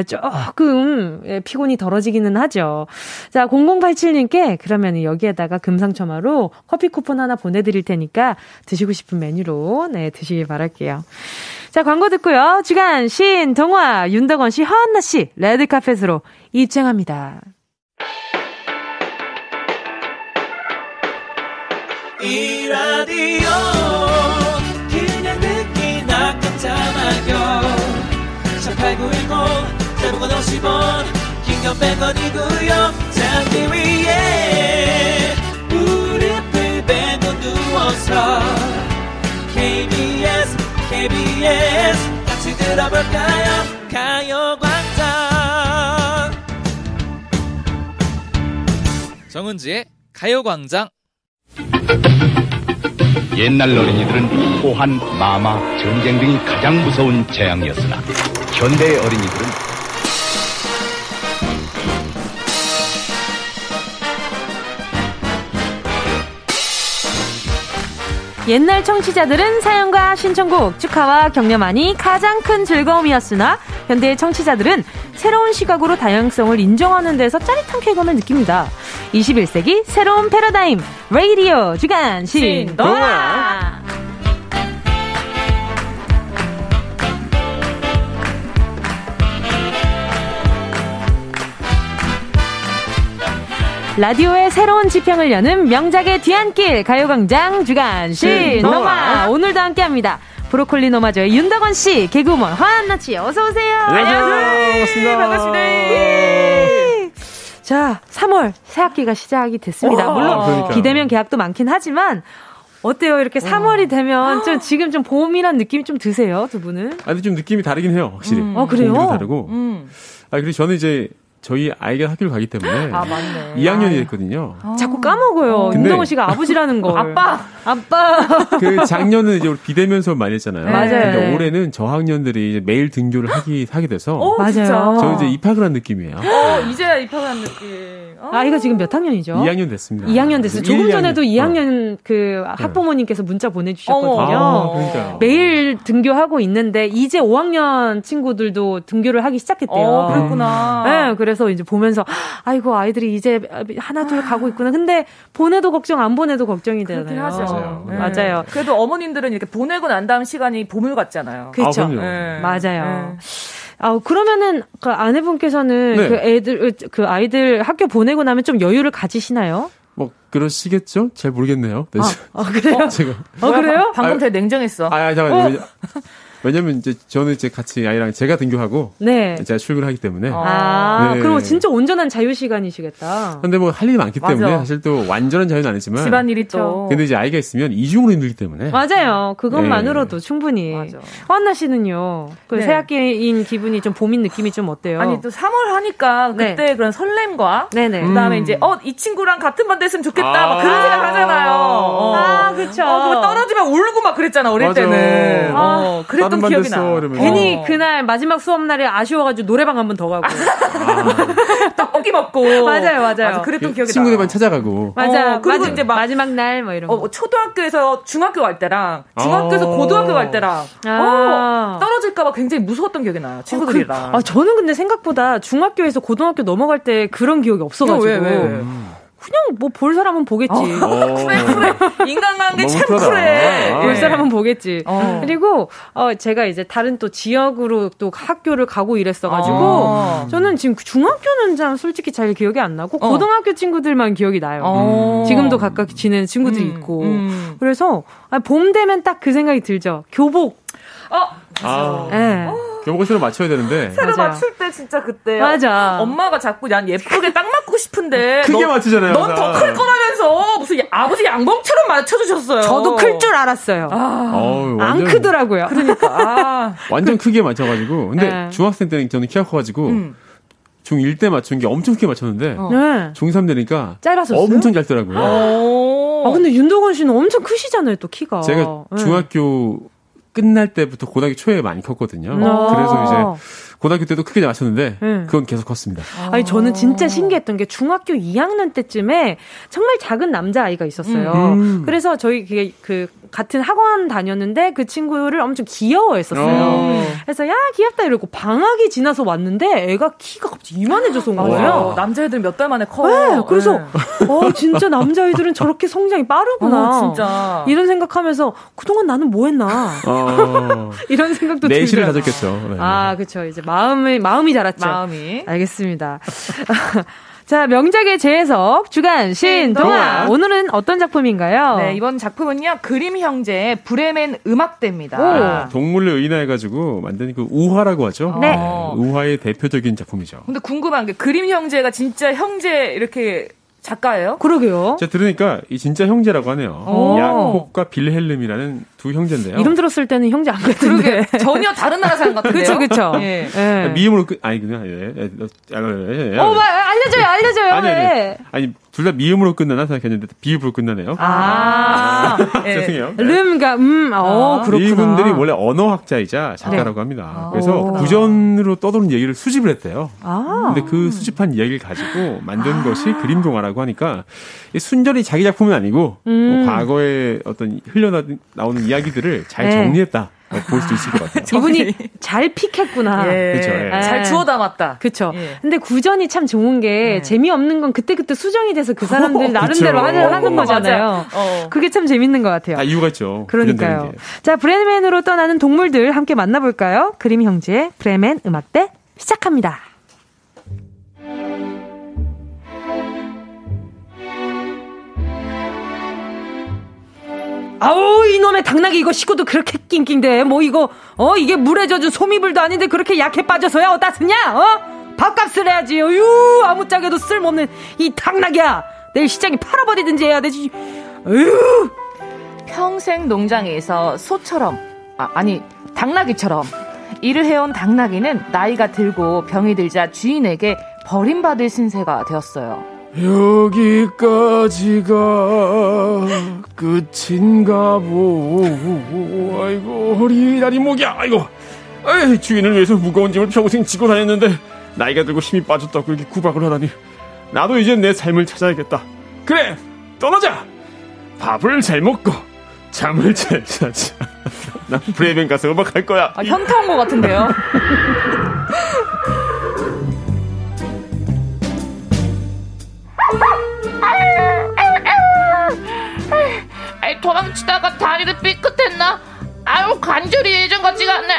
조금 피곤이 덜어지기는 하죠. 자, 0087님께 그러면 여기에다가 금상첨화로 커피 쿠폰 하나 보내드릴 테니까 드시고 싶은 메뉴로 네 드시길 바랄게요. 자, 광고 듣고요. 주간 시인 동화 윤덕원 씨, 허한나 씨 레드카펫으로 입장합니다. 이 라디오 그냥 듣기나 깜짝마요 18910 대목원 50원 긴건 100원이고요 잠기 위에 무릎을 베고 누워서 KBS 같이 들어볼까요 가요광장 정은지의 가요광장. 옛날 어린이들은 호환, 마마, 전쟁 등이 가장 무서운 재앙이었으나 현대의 어린이들은 옛날 청취자들은 사연과 신청곡, 축하와 격려만이 가장 큰 즐거움이었으나 현대의 청취자들은 새로운 시각으로 다양성을 인정하는 데서 짜릿한 쾌감을 느낍니다. 21세기 새로운 패러다임 라디오 주간 신동아. 라디오의 새로운 지평을 여는 명작의 뒤안길 가요광장 주간 신동아. 오늘도 함께합니다. 브로콜리너마저의 윤덕원 씨, 개그우먼 허한나 씨, 어서 오세요. 안녕하세요. 반갑습니다. 반갑습니다. 자, 3월 새 학기가 시작이 됐습니다. 물론 그러니까요. 비대면 계약도 많긴 하지만 어때요? 이렇게 3월이 되면 좀 지금 좀 봄이란 느낌이 좀 드세요, 두 분은? 아, 근데 좀 느낌이 다르긴 해요, 확실히. 그래요? 다르고. 아, 그리고 저는 이제 저희 아이가 학교를 가기 때문에 2학년이 됐거든요. 자꾸 까먹어요. 윤동호 씨가 아버지라는 걸. 아빠. 그 작년은 이제 우리 비대면 수업 많이 했잖아요. 맞아요. 근데 올해는 저학년들이 이제 매일 등교를 하게 돼서. 맞아요. 저는 이제 입학을 한 느낌이에요. 이제야 입학을 한 느낌. 아이가 지금 몇 학년이죠? 2학년 됐습니다. 2학년 됐어요. 조금 1학년. 전에도 2학년 그 학부모님께서 문자 보내주셨거든요. 그러니까요. 매일 등교하고 있는데 이제 5학년 친구들도 등교를 하기 시작했대요. 그렇구나. 네, 그래서. 이제 보면서 아이고 아이들이 이제 하나 둘 가고 있구나. 근데 보내도 걱정 안 보내도 걱정이 되잖아요. 맞아요. 네. 맞아요. 그래도 어머님들은 이렇게 보내고 난 다음 시간이 보물 같잖아요. 그렇죠. 네. 맞아요. 네. 그러면은 그 아내분께서는 네. 그 아이들 학교 보내고 나면 좀 여유를 가지시나요? 뭐 그러시겠죠? 잘 모르겠네요. 네. 그래요? 제가. 그래요? 방금 되게 냉정했어. 잠깐만요. 왜냐면 이제 저는 이제 같이 아이랑 제가 등교하고 네. 제가 출근하기 때문에 네. 그럼 진짜 온전한 자유 시간이시겠다. 근데 뭐 할 일이 많기 때문에 사실 또 완전한 자유는 아니지만 집안일이 또. 근데 이제 아이가 있으면 이중으로 힘들기 때문에 맞아요. 그것만으로도 충분히. 허한나 씨는요. 그 새 학기인 기분이 좀 봄인 느낌이 좀 어때요? 아니 또 3월 하니까 그때 그런 설렘과 그다음에 이제 이 친구랑 같은 반 됐으면 좋겠다. 막 그런 생각 하잖아요. 그렇죠. 그거 떨어지면 울고 막 그랬잖아 어릴 때는. 그랬 기억이 나. 괜히 그날 마지막 수업날에 아쉬워가지고 노래방 한 번 더 가고 떡볶이 먹고 맞아요. 그랬던 기억이 나. 친구들 반 찾아가고 맞아. 그리고 이제 막 마지막 날 뭐 이런 거. 초등학교에서 중학교 갈 때랑 중학교에서 고등학교 갈 때랑 떨어질까 봐 굉장히 무서웠던 기억이 나요. 친구들이랑. 저는 근데 생각보다 중학교에서 고등학교 넘어갈 때 그런 기억이 없어가지고. 왜? 그냥 뭐 볼 사람은 보겠지. 그래. 인간관계 참 그래. 볼 사람은 보겠지. 그리고 제가 이제 다른 또 지역으로 또 학교를 가고 이랬어가지고 저는 지금 중학교는 참 솔직히 잘 기억이 안 나고 고등학교 친구들만 기억이 나요. 지금도 가깝게 지내는 친구들이 있고 그래서 봄 되면 딱 그 생각이 들죠. 교복. 네. 교복을 새로 맞춰야 되는데. 새로 맞출 때 진짜 그때. 맞아. 엄마가 자꾸 난 예쁘게 딱 맞고 싶은데. 크게 맞추잖아요. 넌 더 클 거라면서 무슨 아버지 양봉처럼 맞춰주셨어요. 저도 클 줄 알았어요. 안 크더라고요. 그러니까. 완전 크게 맞춰가지고. 근데 중학생 때는 저는 키가 커가지고. 중1 때 맞춘 게 엄청 크게 맞췄는데. 중3 되니까. 짧았었어요. 엄청 짧더라고요. 근데 윤덕원 씨는 엄청 크시잖아요, 또 키가. 제가 중학교. 끝날 때부터 고등학교 초에 많이 컸거든요. 그래서 이제 고등학교 때도 크게 맞췄는데 그건 계속 컸습니다. 아니 저는 진짜 신기했던 게 중학교 2학년 때쯤에 정말 작은 남자아이가 있었어요. 그래서 저희 그 같은 학원 다녔는데 그 친구를 엄청 귀여워했었어요. 그래서 야 귀엽다 이러고 방학이 지나서 왔는데 애가 키가 갑자기 이만해져서 온 거예요. 남자애들 몇 달 만에 커. 네, 그래서 진짜 남자애들은 저렇게 성장이 빠르구나. 진짜. 이런 생각하면서 그동안 나는 뭐 했나. 이런 생각도 들더라고요. 내실을 다졌겠죠. 네. 아 그렇죠. 이제 마음이 자랐죠. 마음이. 알겠습니다. 자, 명작의 재해석 주간 신동아. 오늘은 어떤 작품인가요? 네, 이번 작품은요 그림 형제의 브레멘 음악대입니다. 동물로 의인화해가지고 만든 그 우화라고 하죠. 네. 우화의 대표적인 작품이죠. 근데 궁금한 게 그림 형제가 진짜 형제 이렇게 작가예요? 그러게요. 제가 들으니까 이 진짜 형제라고 하네요. 야콥과 빌헬름이라는 두 형제인데요. 이름 들었을 때는 형제 안 같은데. 그러게 전혀 다른 나라 사람 같은데요. 그렇죠, 그렇죠. 예. 예. 미음으로 아니 그냥 알려줘요. 아니 둘 다 미음으로 끝나나 생각했는데 비읍으로 끝나네요. 아, 예. 죄송해요. 름과 그렇구나. 이분들이 원래 언어학자이자 작가라고 합니다. 그래서 구전으로 떠도는 얘기를 수집을 했대요. 근데 그 수집한 이야기를 가지고 만든 것이 그림 동화라고 하니까 순전히 자기 작품은 아니고 과거에 어떤 흘러나오는 이야기들을 잘 정리했다. 볼 수 있을 것 같아요. 이분이 잘 픽했구나. 예. 그쵸, 예. 잘 주워 담았다. 그렇죠. 예. 근데 구전이 참 좋은 게 재미없는 건 그때그때 수정이 돼서 그 사람들 나름대로 하는 거잖아요. 그게 참 재밌는 것 같아요. 아, 이유가 있죠. 그러니까요. 자, 브레멘으로 떠나는 동물들 함께 만나볼까요? 그림 형제의 브레멘 음악대 시작합니다. 아우 이놈의 당나귀 이거 식구도 그렇게 낑낑대. 뭐 이거 이게 물에 젖은 소미불도 아닌데 그렇게 약해 빠져서야 어디다 쓰냐. 밥값을 해야지. 어휴 아무짝에도 쓸모없는 이 당나귀야. 내일 시장에 팔아버리든지 해야 되지. 어휴 평생 농장에서 소처럼 당나귀처럼 일을 해온 당나귀는 나이가 들고 병이 들자 주인에게 버림받을 신세가 되었어요. 여기까지가 끝인가 보. 아이고 허리 다리 목이야. 아이고 에이, 주인을 위해서 무거운 짐을 평생 지고 다녔는데 나이가 들고 힘이 빠졌다고 이렇게 구박을 하다니. 나도 이제 내 삶을 찾아야겠다. 그래 떠나자. 밥을 잘 먹고 잠을 잘 자자. 난 브레멘 가서 음악할 거야. 아, 현타 온 것 같은데요. 아이 도망치다가 다리를 삐끗했나? 아유 관절이 예전 같지가 않네.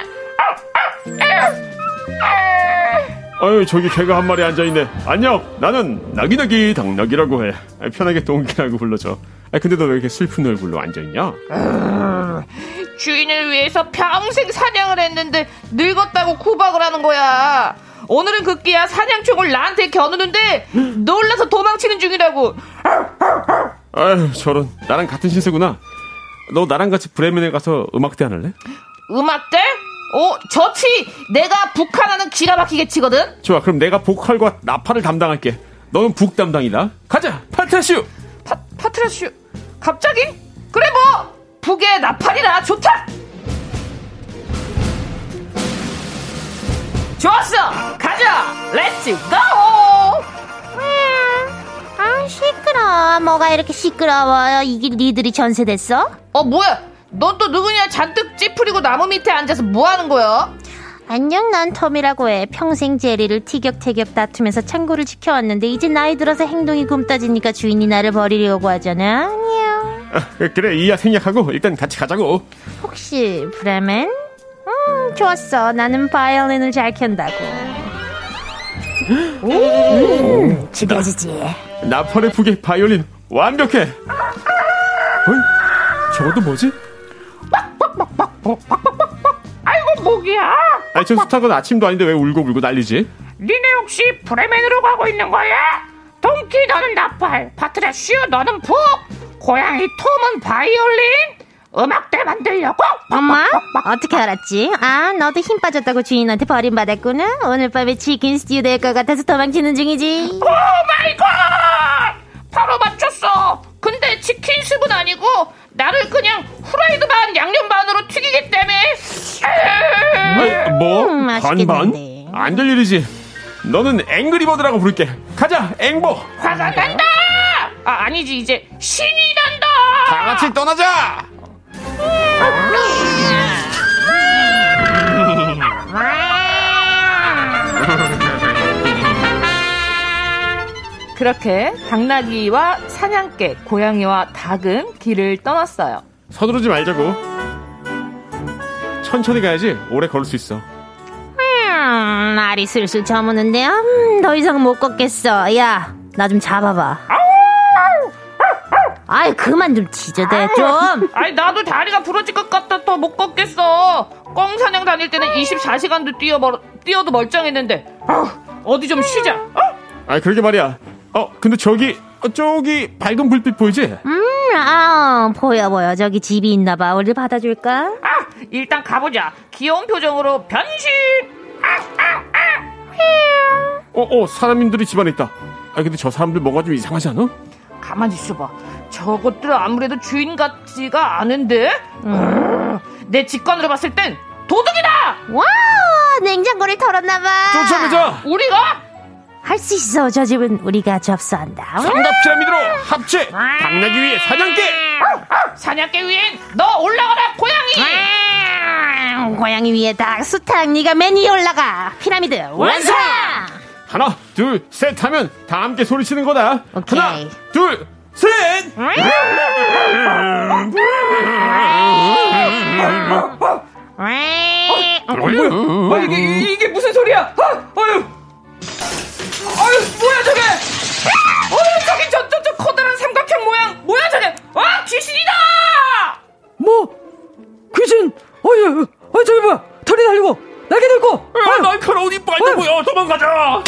아유 저기 개가 한 마리 앉아있네. 안녕 나는 나기나기 당나기라고 해. 편하게 동기라고 불러줘. 근데 너 왜 이렇게 슬픈 얼굴로 앉아있냐? 주인을 위해서 평생 사냥을 했는데 늙었다고 구박을 하는 거야. 오늘은 극기야 사냥총을 나한테 겨누는데 놀라서 도망치는 중이라고. 아유 저런 나랑 같은 신세구나. 너 나랑 같이 브레멘에 가서 음악대 안 할래? 음악대? 좋지. 내가 북한하는 기가 막히게 치거든. 좋아 그럼 내가 보컬과 나팔을 담당할게. 너는 북 담당이다. 가자 파트라슈. 파트라슈? 갑자기? 그래 뭐 북의 나팔이라 좋다. 좋았어! 가자! 렛츠 고! 아 시끄러워. 뭐가 이렇게 시끄러워요. 이게 니들이 전세됐어? 뭐야? 넌 또 누구냐? 잔뜩 찌푸리고 나무 밑에 앉아서 뭐하는 거야? 안녕 난 톰이라고 해. 평생 제리를 티격태격 다투면서 창고를 지켜왔는데 이제 나이 들어서 행동이 굼따지니까 주인이 나를 버리려고 하잖아. 안녕. 그래 이야 생략하고 일단 같이 가자고. 혹시 브레멘? 좋았어. 나는 바이올린을 잘 켠다고. 죽여지지. 나팔의 북의 바이올린 완벽해. 저것도 뭐지? 아이고 목이야. 아니 저 수탉은 아침도 아닌데 왜 울고 난리지? 니네 혹시 브레멘으로 가고 있는 거야? 동키 너는 나팔, 파트라슈 너는 북, 고양이 톰은 바이올린? 음악대 만들려고? 엄마? 어떻게 알았지? 아 너도 힘 빠졌다고 주인한테 버림받았구나. 오늘 밤에 치킨 스튜 될 것 같아서 도망치는 중이지. 오 마이 갓! 바로 맞췄어. 근데 치킨 스프는 아니고 나를 그냥 후라이드 반 양념 반으로 튀기기 때문에. 반반? 안 될 일이지. 너는 앵그리버드라고 부를게. 가자 앵보. 화가 난다. 아니지 이제 신이 난다. 다 같이 떠나자. 그렇게 당나귀와 사냥개, 고양이와 닭은 길을 떠났어요. 서두르지 말자고. 천천히 가야지 오래 걸을 수 있어. 알이 슬슬 저무는데 더 이상 못 걷겠어. 야, 나 좀 잡아봐. 아이, 그만 좀 지저대 좀. 아이, 나도 다리가 부러질 것 같아. 더 못 걷겠어. 꿩 사냥 다닐 때는 24시간도 뛰어도 멀쩡했는데 어디 좀 쉬자. 아이, 그러게 말이야. 근데 저기 밝은 불빛 보이지? 보여. 저기 집이 있나봐. 우리 받아줄까? 일단 가보자. 귀여운 표정으로 변신. 사람들이 집안에 있다. 아, 근데 저 사람들 뭔가 좀 이상하지 않아? 가만히 있어봐. 저것들 아무래도 주인 같지가 않은데? 내 직관으로 봤을 땐 도둑이다! 와, 냉장고를 털었나봐. 쫓아내자. 우리가? 할 수 있어. 저 집은 우리가 접수한다. 삼각 피라미드로 합체. 당나귀 위에 사냥개. 사냥개 위엔 너 올라가라, 고양이. 고양이 위에 닭, 수탉. 네가 맨 위에 올라가. 피라미드 완성. 하나, 둘, 셋 하면 다 함께 소리치는 거다. 오케이. 하나, 둘, 셋. 뭐야? 이게 무슨 소리야? 아유, 뭐야 저게? 저기 저 커다란 삼각형 모양 뭐야 저게? 귀신이다! 뭐? 귀신? 저기 뭐야? 털이 달리고 날개도 있고. 날카로운 이빨이 뭐야? 도망가자.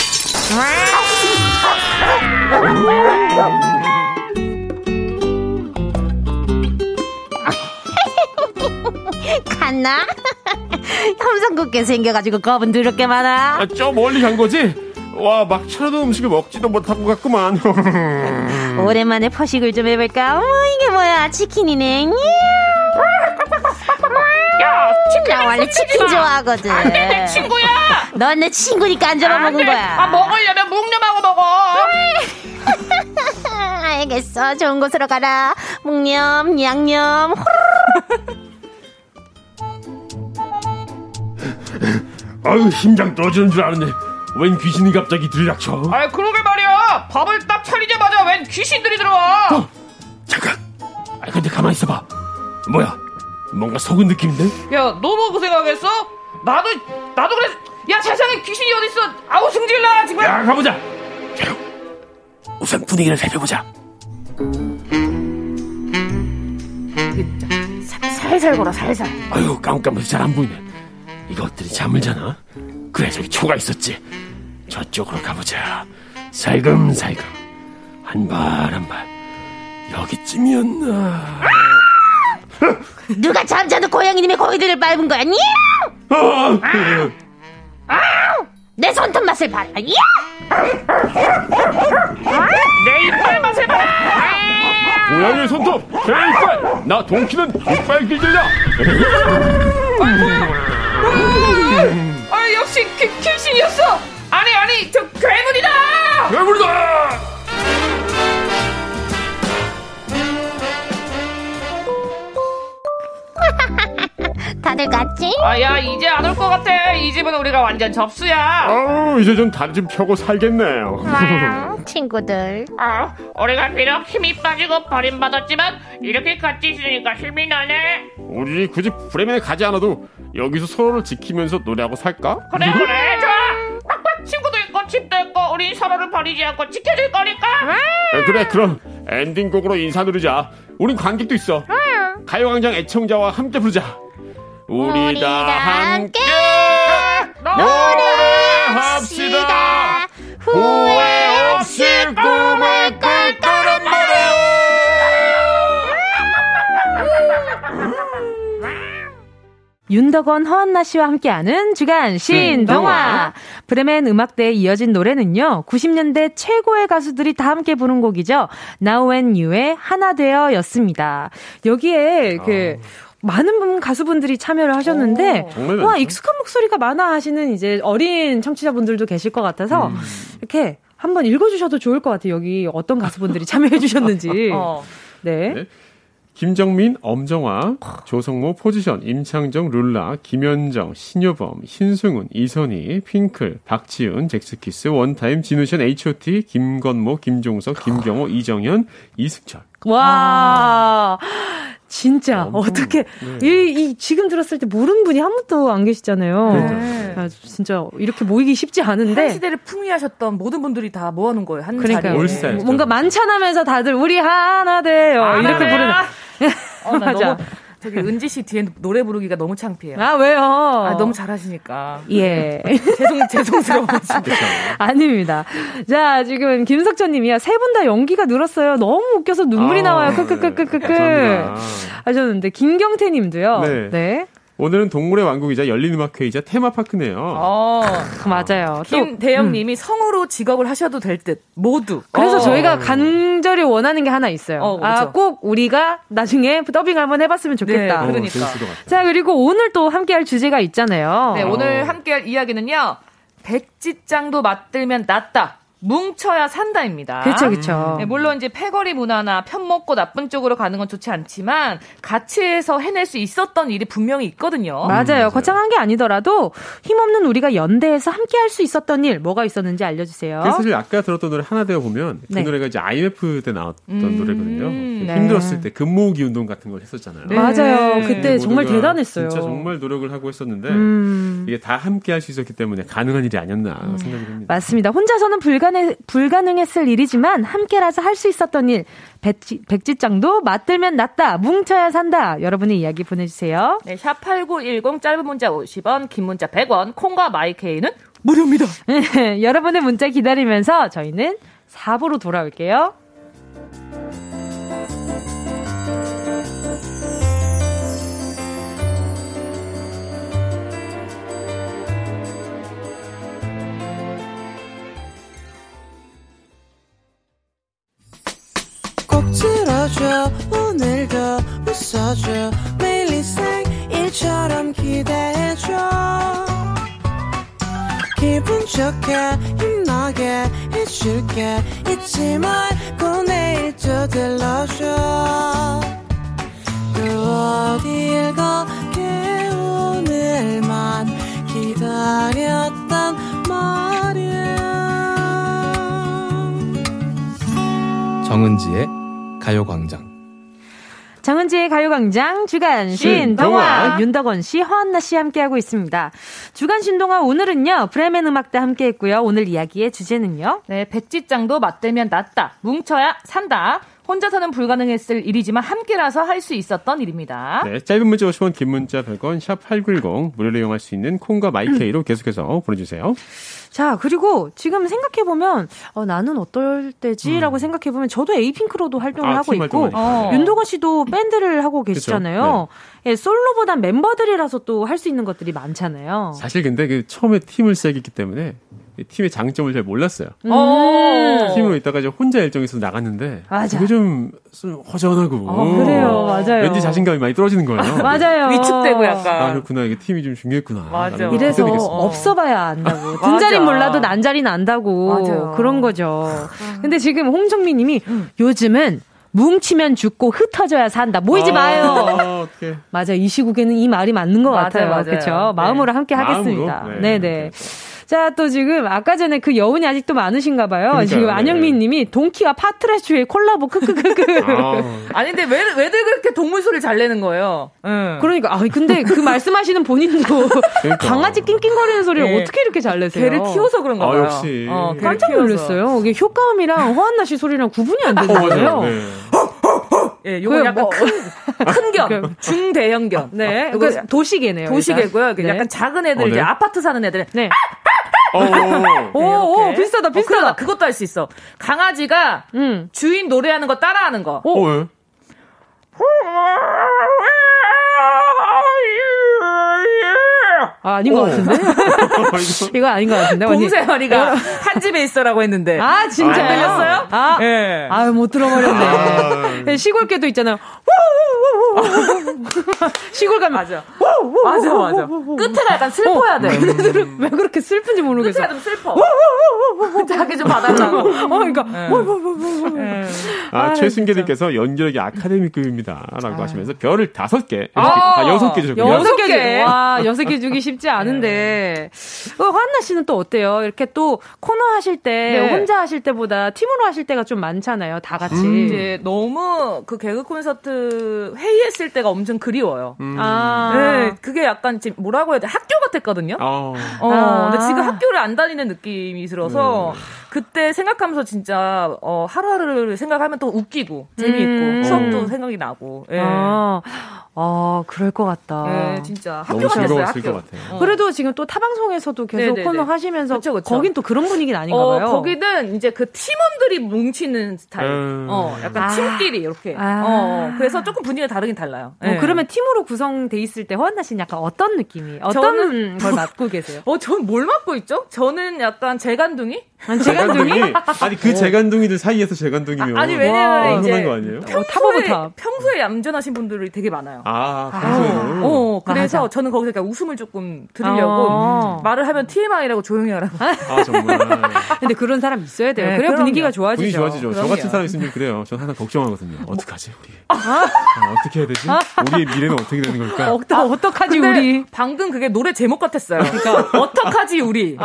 갔나? 함상궂게 생겨가지고 겁은 더럽게 많아. 저 멀리 간 거지? 와, 막 차려도 음식을 먹지도 못하고 갔구만. 오랜만에 포식을 좀 해볼까? 이게 뭐야? 치킨이네. 야, 나 원래 치킨 좋아하거든. 안 돼, 내 친구야. 넌 내 친구니까 안 잡아먹은 거야. 먹으려면 묵념하고 먹어. 알겠어. 좋은 곳으로 가라. 묵념, 양념. 아유, 심장 떨어지는 줄 아는데 웬 귀신이 갑자기 들락쳐? 아, 그러게 말이야. 밥을 딱 차리자마자 웬 귀신들이 들어와. 잠깐. 아, 근데 가만히 있어봐. 뭐야? 뭔가 속은 느낌인데? 야, 너 뭐 생각했어? 나도 그래. 야, 세상에 귀신이 어딨어? 아우, 승질나 지금. 야, 가보자. 야, 우선 분위기를 살펴보자. 살살 걸어, 살살. 아유, 깜깜해서 잘 안 보이네. 이것들이 잠을 자나? 그래, 저기 초가 있었지. 저쪽으로 가보자. 살금살금 한 발 한 발. 여기쯤이었나? 누가 잠자는 고양이님의 고기들을 밟은 거야? 내 손톱 맛을 봐라. 내 이빨 맛을 봐라. 고양이의 손톱, 개 이빨. 나 동키는 이빨 길들려. 역시 귀신이었어. 아니, 저 괴물이다. 다들 갔지? 아야, 이제 안 올 것 같아. 이 집은 우리가 완전 접수야. 이제 좀 다리 좀 펴고 살겠네요. 친구들, 우리가 비록 힘이 빠지고 버림받았지만 이렇게 같이 있으니까 힘이 나네. 우리 굳이 브레멘에 가지 않아도 여기서 서로를 지키면서 노래하고 살까? 그래 좋아. 빡빡 친구도 있고 집도 있고 우리 서로를 버리지 않고 지켜줄 거니까. 그래, 그럼 엔딩곡으로 인사 누르자. 우린 관객도 있어. 가요광장 애청자와 함께 부르자. 우리 다 함께 노래합시다. 후회 없이 꿈을 꿀 거란 말이에요. 윤덕원, 허한나 씨와 함께하는 주간 신동화. 브레멘 음악대에 이어진 노래는요, 90년대 최고의 가수들이 다 함께 부른 곡이죠. Now and You의 하나 되어 였습니다. 여기에 많은 가수분들이 참여를 하셨는데, 와, 익숙한 목소리가 많아 하시는 이제 어린 청취자분들도 계실 것 같아서 이렇게 한번 읽어주셔도 좋을 것 같아요. 여기 어떤 가수분들이 참여해 주셨는지. 네. 김정민, 엄정화, 조성모, 포지션, 임창정, 룰라, 김현정, 신효범, 신승훈, 이선희, 핑클, 박지훈, 잭스키스, 원타임, 진우션, HOT, 김건모, 김종석, 김경호, 이정현, 이승철. 와, 진짜 어떻게 네. 지금 들었을 때 모르는 분이 한 분도 안 계시잖아요. 네. 아, 진짜 이렇게 모이기 쉽지 않은데 한 시대를 풍미하셨던 모든 분들이 다 모아놓은 거예요. 한 자리에. 뭔가 만찬하면서 다들 우리 하나 돼요. 아, 이렇게 네. 부르는. 맞아. 저기 은지 씨 뒤에 노래 부르기가 너무 창피해요. 아 왜요? 아, 너무 잘하시니까. 예. 죄송스러워요. 아닙니다. 자 지금 김석천님이요. 세 분 다 연기가 늘었어요. 너무 웃겨서 눈물이 나와요. 크크크크크크. 하셨는데 김경태님도요. 네. 네. 오늘은 동물의 왕국이자 열린음악회이자 테마파크네요. 맞아요. 김대영님이 성으로 직업을 하셔도 될 듯 모두. 그래서 저희가 간절히 원하는 게 하나 있어요. 그렇죠. 아, 꼭 우리가 나중에 더빙 한번 해봤으면 좋겠다. 네, 그러니까. 자 그리고 오늘 또 함께할 주제가 있잖아요. 네, 오늘 함께할 이야기는요. 백지장도 맞들면 낫다. 뭉쳐야 산다입니다. 그렇죠, 그렇죠. 네, 물론 이제 패거리 문화나 편먹고 나쁜 쪽으로 가는 건 좋지 않지만 같이 해서 해낼 수 있었던 일이 분명히 있거든요. 맞아요. 거창한 게 아니더라도 힘없는 우리가 연대해서 함께 할 수 있었던 일 뭐가 있었는지 알려주세요. 그래서 사실 아까 들었던 노래 하나 되어 보면 그 네. 노래가 이제 IMF 때 나왔던 노래거든요. 네. 힘들었을 때 근무기 운동 같은 걸 했었잖아요. 네. 맞아요. 그때 정말 대단했어요. 진짜 정말 노력을 하고 했었는데 이게 다 함께 할 수 있었기 때문에 가능한 일이 아니었나 생각이 듭니다. 맞습니다. 혼자서는 불가능했을 일이지만 함께라서 할 수 있었던 일 백지장도 맞들면 낫다 뭉쳐야 산다 여러분의 이야기 보내주세요. 네, 샵8910 짧은 문자 50원 긴 문자 100원 콩과 마이케이는 무료입니다. 여러분의 문자 기다리면서 저희는 4부로 돌아올게요. 들어줘 오늘도 웃어줘 매일 일상일처럼 기대해줘 기분 좋게 힘나게 해줄게 잊지 말고 내일도 들러줘 또 어딜 가게 오늘만 기다렸단 말이야 정은지의 가요광장 정은지의 가요광장 주간 신동아 윤덕원 씨, 허한나 씨 함께하고 있습니다. 주간 신동아 오늘은요. 브레멘 음악도 함께했고요. 오늘 이야기의 주제는요. 네, 백지장도 맞들면 낫다. 뭉쳐야 산다. 혼자서는 불가능했을 일이지만 함께라서 할 수 있었던 일입니다. 네, 짧은 문자 50원, 긴 문자 100원, 샵 8910 무료로 이용할 수 있는 콩과 마이케이로 계속해서 보내주세요. 자, 그리고 지금 생각해보면 나는 어떨 때지라고 생각해보면 저도 에이핑크로도 활동을 하고 있고 윤도건 씨도 밴드를 하고 계시잖아요. 네. 예, 솔로보단 멤버들이라서 또 할 수 있는 것들이 많잖아요. 사실 근데 그 처음에 팀을 시작했기 때문에 팀의 장점을 잘 몰랐어요. 팀으로 있다가 이제 혼자 일정에서 나갔는데 그게 좀 허전하고 그래요, 맞아요. 왠지 자신감이 많이 떨어지는 거예요. 맞아요. 위축되고 약간. 아 그렇구나, 이게 팀이 좀 중요했구나. 맞아. 이래서 없어봐야 안다고. 든자리 몰라도 난자리는 안다고. 맞아요. 그런 거죠. 근데 지금 홍정민님이 요즘은 뭉치면 죽고 흩어져야 산다. 모이지 마요. 맞아, 이 시국에는 이 말이 맞는 것 같아요. 그렇죠. 마음으로 함께 하겠습니다. 네네. 자, 또 지금 아까 전에 그 여운이 아직도 많으신가 봐요. 그러니까요, 지금 안영민 님이 동키와 파트라슈의 콜라보 크크크크. 아니 근데 왜들 그렇게 동물 소리를 잘 내는 거예요? 응. 그러니까 근데 그 말씀하시는 본인도 그러니까. 강아지 낑낑거리는 소리를 네. 어떻게 이렇게 잘 내세요? 개를 키워서 그런가 봐요. 역시. 깜짝 놀랐어요. 이게 효과음이랑 허한나 씨 소리랑 구분이 안 되는데요. 예, 요거 약간 뭐 큰 견, 중대형견. 네. 그러니까 도시개네요. 도시개고요. 네. 약간 작은 애들, 이제 아파트 사는 애들. 네. 오, 비슷하다. 그것도 할 수 있어. 강아지가 주인 노래하는 거 따라하는 거. 왜? 아닌 것 같은데? 이거 아닌 것 같은데? 곰새머리가 한 집에 있어라고 했는데. 아, 진짜요? 안 들렸어요? 아, 예. 아유, 못 들어버렸네. 시골개도 있잖아요. 시골 가면. 맞아. 끝에가 약간 슬퍼야 돼. 얘네들은 왜 그렇게 슬픈지 모르겠어. 끝에가 좀 슬퍼. 자기 좀 봐달라고. 그러니까. 아, 최순계님께서 연기력이 아카데미급입니다라고 하시면서 별을 5개, 아, 6개 주셨군요. 6개. 와, 6개 주기 쉽지 않은데. 허한나 씨는 또 어때요? 이렇게 또 코너 하실 때 네. 혼자 하실 때보다 팀으로 하실 때가 좀 많잖아요. 다 같이. 이제 너무 그 개그 콘서트 회의했을 때가 엄청 그리워요. 아. 네, 그게 약간 지금 뭐라고 해야 돼? 학교 같았거든요. 근데 지금 학교를 안 다니는 느낌이 들어서 그때 생각하면서 진짜 하루하루를 생각하면 또 웃기고 재미있고 수업도 생각이 나고. 예. 아, 그럴 것 같다. 예, 진짜 학교 같았어요. 학교. 그래도 지금 또 타방송에서도 계속 네네네. 코너 하시면서 그쵸, 그쵸. 거긴 또 그런 분위기는 아닌가 봐요. 거기는 이제 그 팀원들이 뭉치는 스타일. 약간 팀끼리 이렇게. 그래서 조금 분위기가 다르긴 달라요. 예. 그러면 팀으로 구성돼 있을 때 허한나 씨는 약간 어떤 느낌이? 어떤 걸 맡고 계세요? 저는 뭘 맡고 있죠? 저는 약간 재간둥이? 재간둥이? 아니 그 재간둥이들 사이에서 재간둥이면 아니 왜냐면 이제 평소에 얌전하신 분들이 되게 많아요. 그래서 맞아. 저는 거기서 그러니까 웃음을 조금 드리려고 말을 하면 TMI라고 조용히 하라고. 아 정말. 근데 그런 사람 있어야 돼요. 네, 그래야 그럼요. 분위기가 좋아지죠. 분위기 좋아지죠. 그럼요. 저 같은 사람 있으면 그래요. 저는 항상 걱정하거든요. 어떡하지 우리? 어떻게 해야 되지? 우리의 미래는 어떻게 되는 걸까? 어떡하지 우리? 방금 그게 노래 제목 같았어요. 그러니까 어떡하지 우리?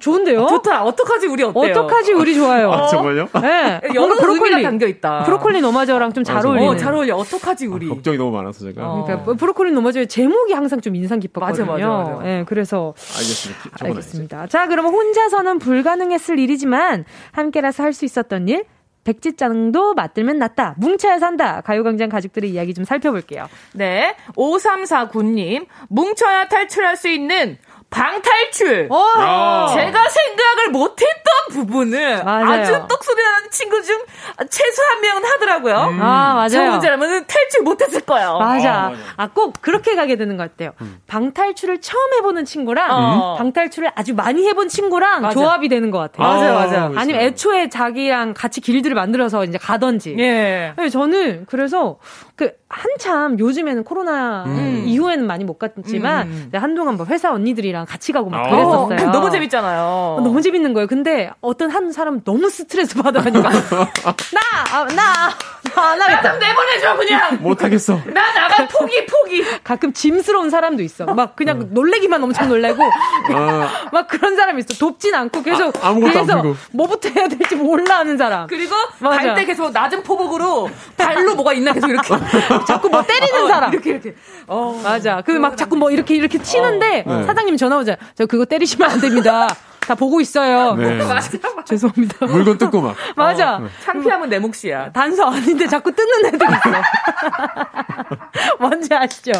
좋은데요? 좋다. 어떡하지 우리 어때요? 어떡하지 우리 좋아요. 정말요? 네. 여러 의미가 담겨 있다. 브로콜리너마저랑 좀 잘 어울려. 잘 어울려. 어떡하지 우리? 걱정이 너무 많아서 제가. 그러니까 브로콜리너마저의 제목이 항상 좀 인상 깊었거든요. 맞아. 네, 그래서 알겠습니다. 자, 그러면 혼자서는 불가능했을 일이지만 함께라서 할 수 있었던 일. 백지장도 맞들면 낫다. 뭉쳐야 산다. 가요광장 가족들의 이야기 좀 살펴볼게요. 네. 5349님. 뭉쳐야 탈출할 수 있는 방탈출. 제가 생각을 못했던 부분을 맞아요. 아주 똑소리 나는 친구 중 최소 한 명은 하더라고요. 맞아요. 저 문제라면 탈출 못했을 거예요. 맞아. 꼭 그렇게 가게 되는 것 같아요. 방탈출을 처음 해보는 친구랑 방탈출을 아주 많이 해본 친구랑 조합이 되는 것 같아요. 맞아요. 아니면 애초에 자기랑 같이 길드를 만들어서 이제 가든지. 예. 저는 그래서 한참 요즘에는 코로나 이후에는 많이 못 갔지만 한동안 뭐 회사 언니들이랑 같이 가고 막 그랬었어요. 너무 재밌잖아요. 너무 재밌는 거예요. 근데 어떤 한 사람 너무 스트레스 받아가지고 나 좀 내보내줘 그냥. 못하겠어. 나 나가 포기. 가끔 짐스러운 사람도 있어. 막 그냥 놀래기만 엄청 놀래고 막 그런 사람이 있어. 돕진 않고 계속 그래서 뭐부터 해야 될지 몰라 하는 사람. 그리고 갈 때 계속 낮은 포복으로 발로 뭐가 있나 계속 이렇게 자꾸 뭐 때리는 사람. 이렇게. 맞아. 그 막 자꾸 뭐 이렇게 치는데 사장님 전화 오잖아요. 저 그거 때리시면 안 됩니다. 다 보고 있어요. 네. 맞아. 죄송합니다. 물건 뜯고 막. 맞아. 창피하면 내 몫이야. 단서 아닌데 자꾸 뜯는 애들 있어. 뭔지 아시죠?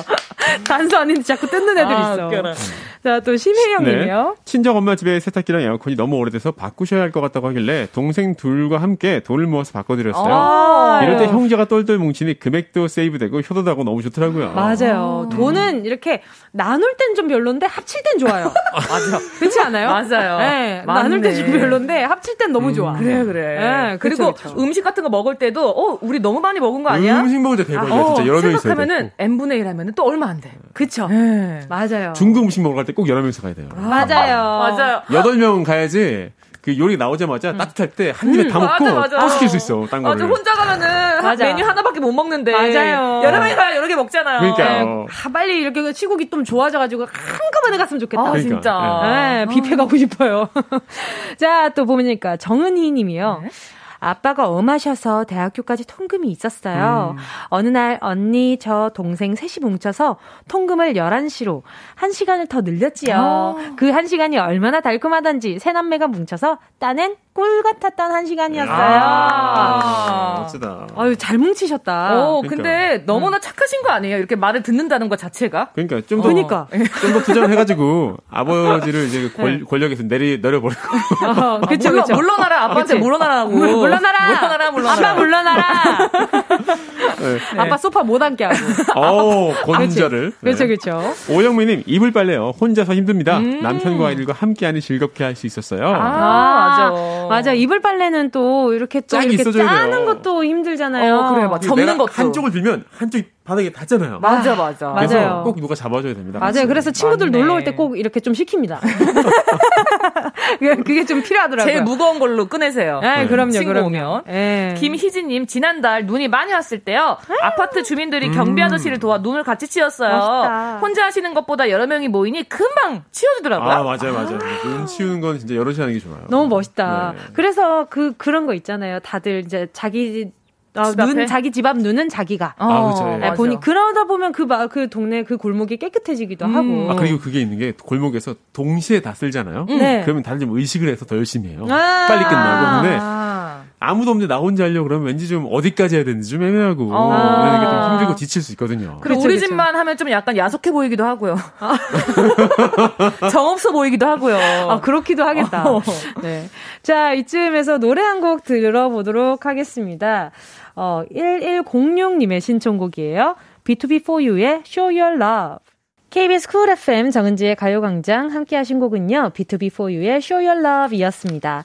단서 아닌데 자꾸 뜯는 애들 있어. 웃겨라. 자, 또 심혜영님이요. 네. 친정엄마 집에 세탁기랑 에어컨이 너무 오래돼서 바꾸셔야 할 것 같다고 하길래 동생 둘과 함께 돈을 모아서 바꿔드렸어요. 이럴 때 형제가 똘똘 뭉치니 금액도 세이브되고 효도도 하고 너무 좋더라고요. 맞아요. 돈은 이렇게 나눌 땐 좀 별론데 합칠 땐 좋아요. 맞아. 그렇지 않아요? 맞아요. 네, 나눌 때 좀 별론데 합칠 땐 너무 좋아. 그래. 네, 그리고 그쵸. 음식 같은 거 먹을 때도 우리 너무 많이 먹은 거 아니야? 음식 먹을 때 대박이야. 진짜 여러 명이 있어야 돼. n분의 1 하면은 또 얼마 안 돼. 그쵸? 네. 맞아요. 중국 음식 먹으러 갈 때 꼭 11명이서 가야 돼요. 맞아요. 8명은 가야지. 그 요리 나오자마자 따뜻할 때 한 입에 다 먹고 또 시킬 수 있어. 딴 거를. 혼자 가면은 메뉴 하나밖에 못 먹는데. 맞아요. 여러 명이 가야 여러 개 먹잖아요. 그러니까요. 빨리 이렇게 시국이 좀 좋아져가지고 한꺼번에 갔으면 좋겠다. 그러니까. 진짜. 네, 뷔페 가고 싶어요. 자, 또 보니까 정은희 님이요. 네? 아빠가 엄하셔서 대학교까지 통금이 있었어요. 어느 날 언니, 저, 동생 셋이 뭉쳐서 통금을 11시로 1시간을 더 늘렸지요. 그 1시간이 얼마나 달콤하던지 세 남매가 뭉쳐서 따낸 꿀 같았던 1시간이었어요. 멋지다. 잘 뭉치셨다. 그러니까. 근데 너무나 착하신 거 아니에요? 이렇게 말을 듣는다는 것 자체가? 그러니까 좀 더 투자를 해가지고 아버지를 이제 권력에서 내려버리고. 그쵸. 물러나라. 아빠한테 물러나라고. 물러나라. 아빠 물러나라. 네. 아빠 소파 못 앉게 하고. 권자를. 그렇죠. 오영미님, 이불 빨래요. 혼자서 힘듭니다. 남편과 아이들과 함께하니 즐겁게 할 수 있었어요. 맞아. 이불 빨래는 또 이렇게 짜는 것도 힘들잖아요. 그래, 맞아. 접는 것도. 한쪽을 빌면 한쪽이 바닥에 닿잖아요. 맞아, 맞아. 그래서 맞아요. 꼭 누가 잡아줘야 됩니다. 맞아요. 같이. 그래서 친구들 맞네. 놀러 올 때 꼭 이렇게 좀 시킵니다. 그게 좀 필요하더라고요. 제일 무거운 걸로 꺼내세요. 네, 네. 그럼요. 친구 그럼요. 오면. 네. 김희진님, 지난달 눈이 많이 왔을 때요. 아파트 주민들이 경비 아저씨를 도와 눈을 같이 치웠어요. 멋있다. 혼자 하시는 것보다 여러 명이 모이니 금방 치워주더라고요. 아, 맞아요, 맞아요. 눈 치우는 건 진짜 여럿이 하는 게 좋아요. 너무 멋있다. 네. 그래서 그런 거 있잖아요. 다들 이제 자기 눈, 자기 집 앞 눈은 자기가. 아, 그쵸. 예. 네, 보니, 그러다 보면 그 동네 그 골목이 깨끗해지기도 하고. 아, 그리고 그게 있는 게 골목에서 동시에 다 쓸잖아요? 네. 그러면 다들 좀 의식을 해서 더 열심히 해요. 아~ 빨리 끝나고. 근데 아무도 없는데 나 혼자 하려고 그러면 왠지 좀 어디까지 해야 되는지 좀 애매하고. 아~ 이게 좀 힘들고 지칠 수 있거든요. 그리고 우리 그쵸. 집만 하면 좀 약간 야속해 보이기도 하고요. 정없어 보이기도 하고요. 아, 그렇기도 하겠다. 네. 자, 이쯤에서 노래 한 곡 들어보도록 하겠습니다. 1106님의 신청곡이에요. B2B4U의 Show Your Love. KBS 쿨 FM 정은지의 가요광장 함께 하신 곡은요. B2B4U의 Show Your Love 이었습니다.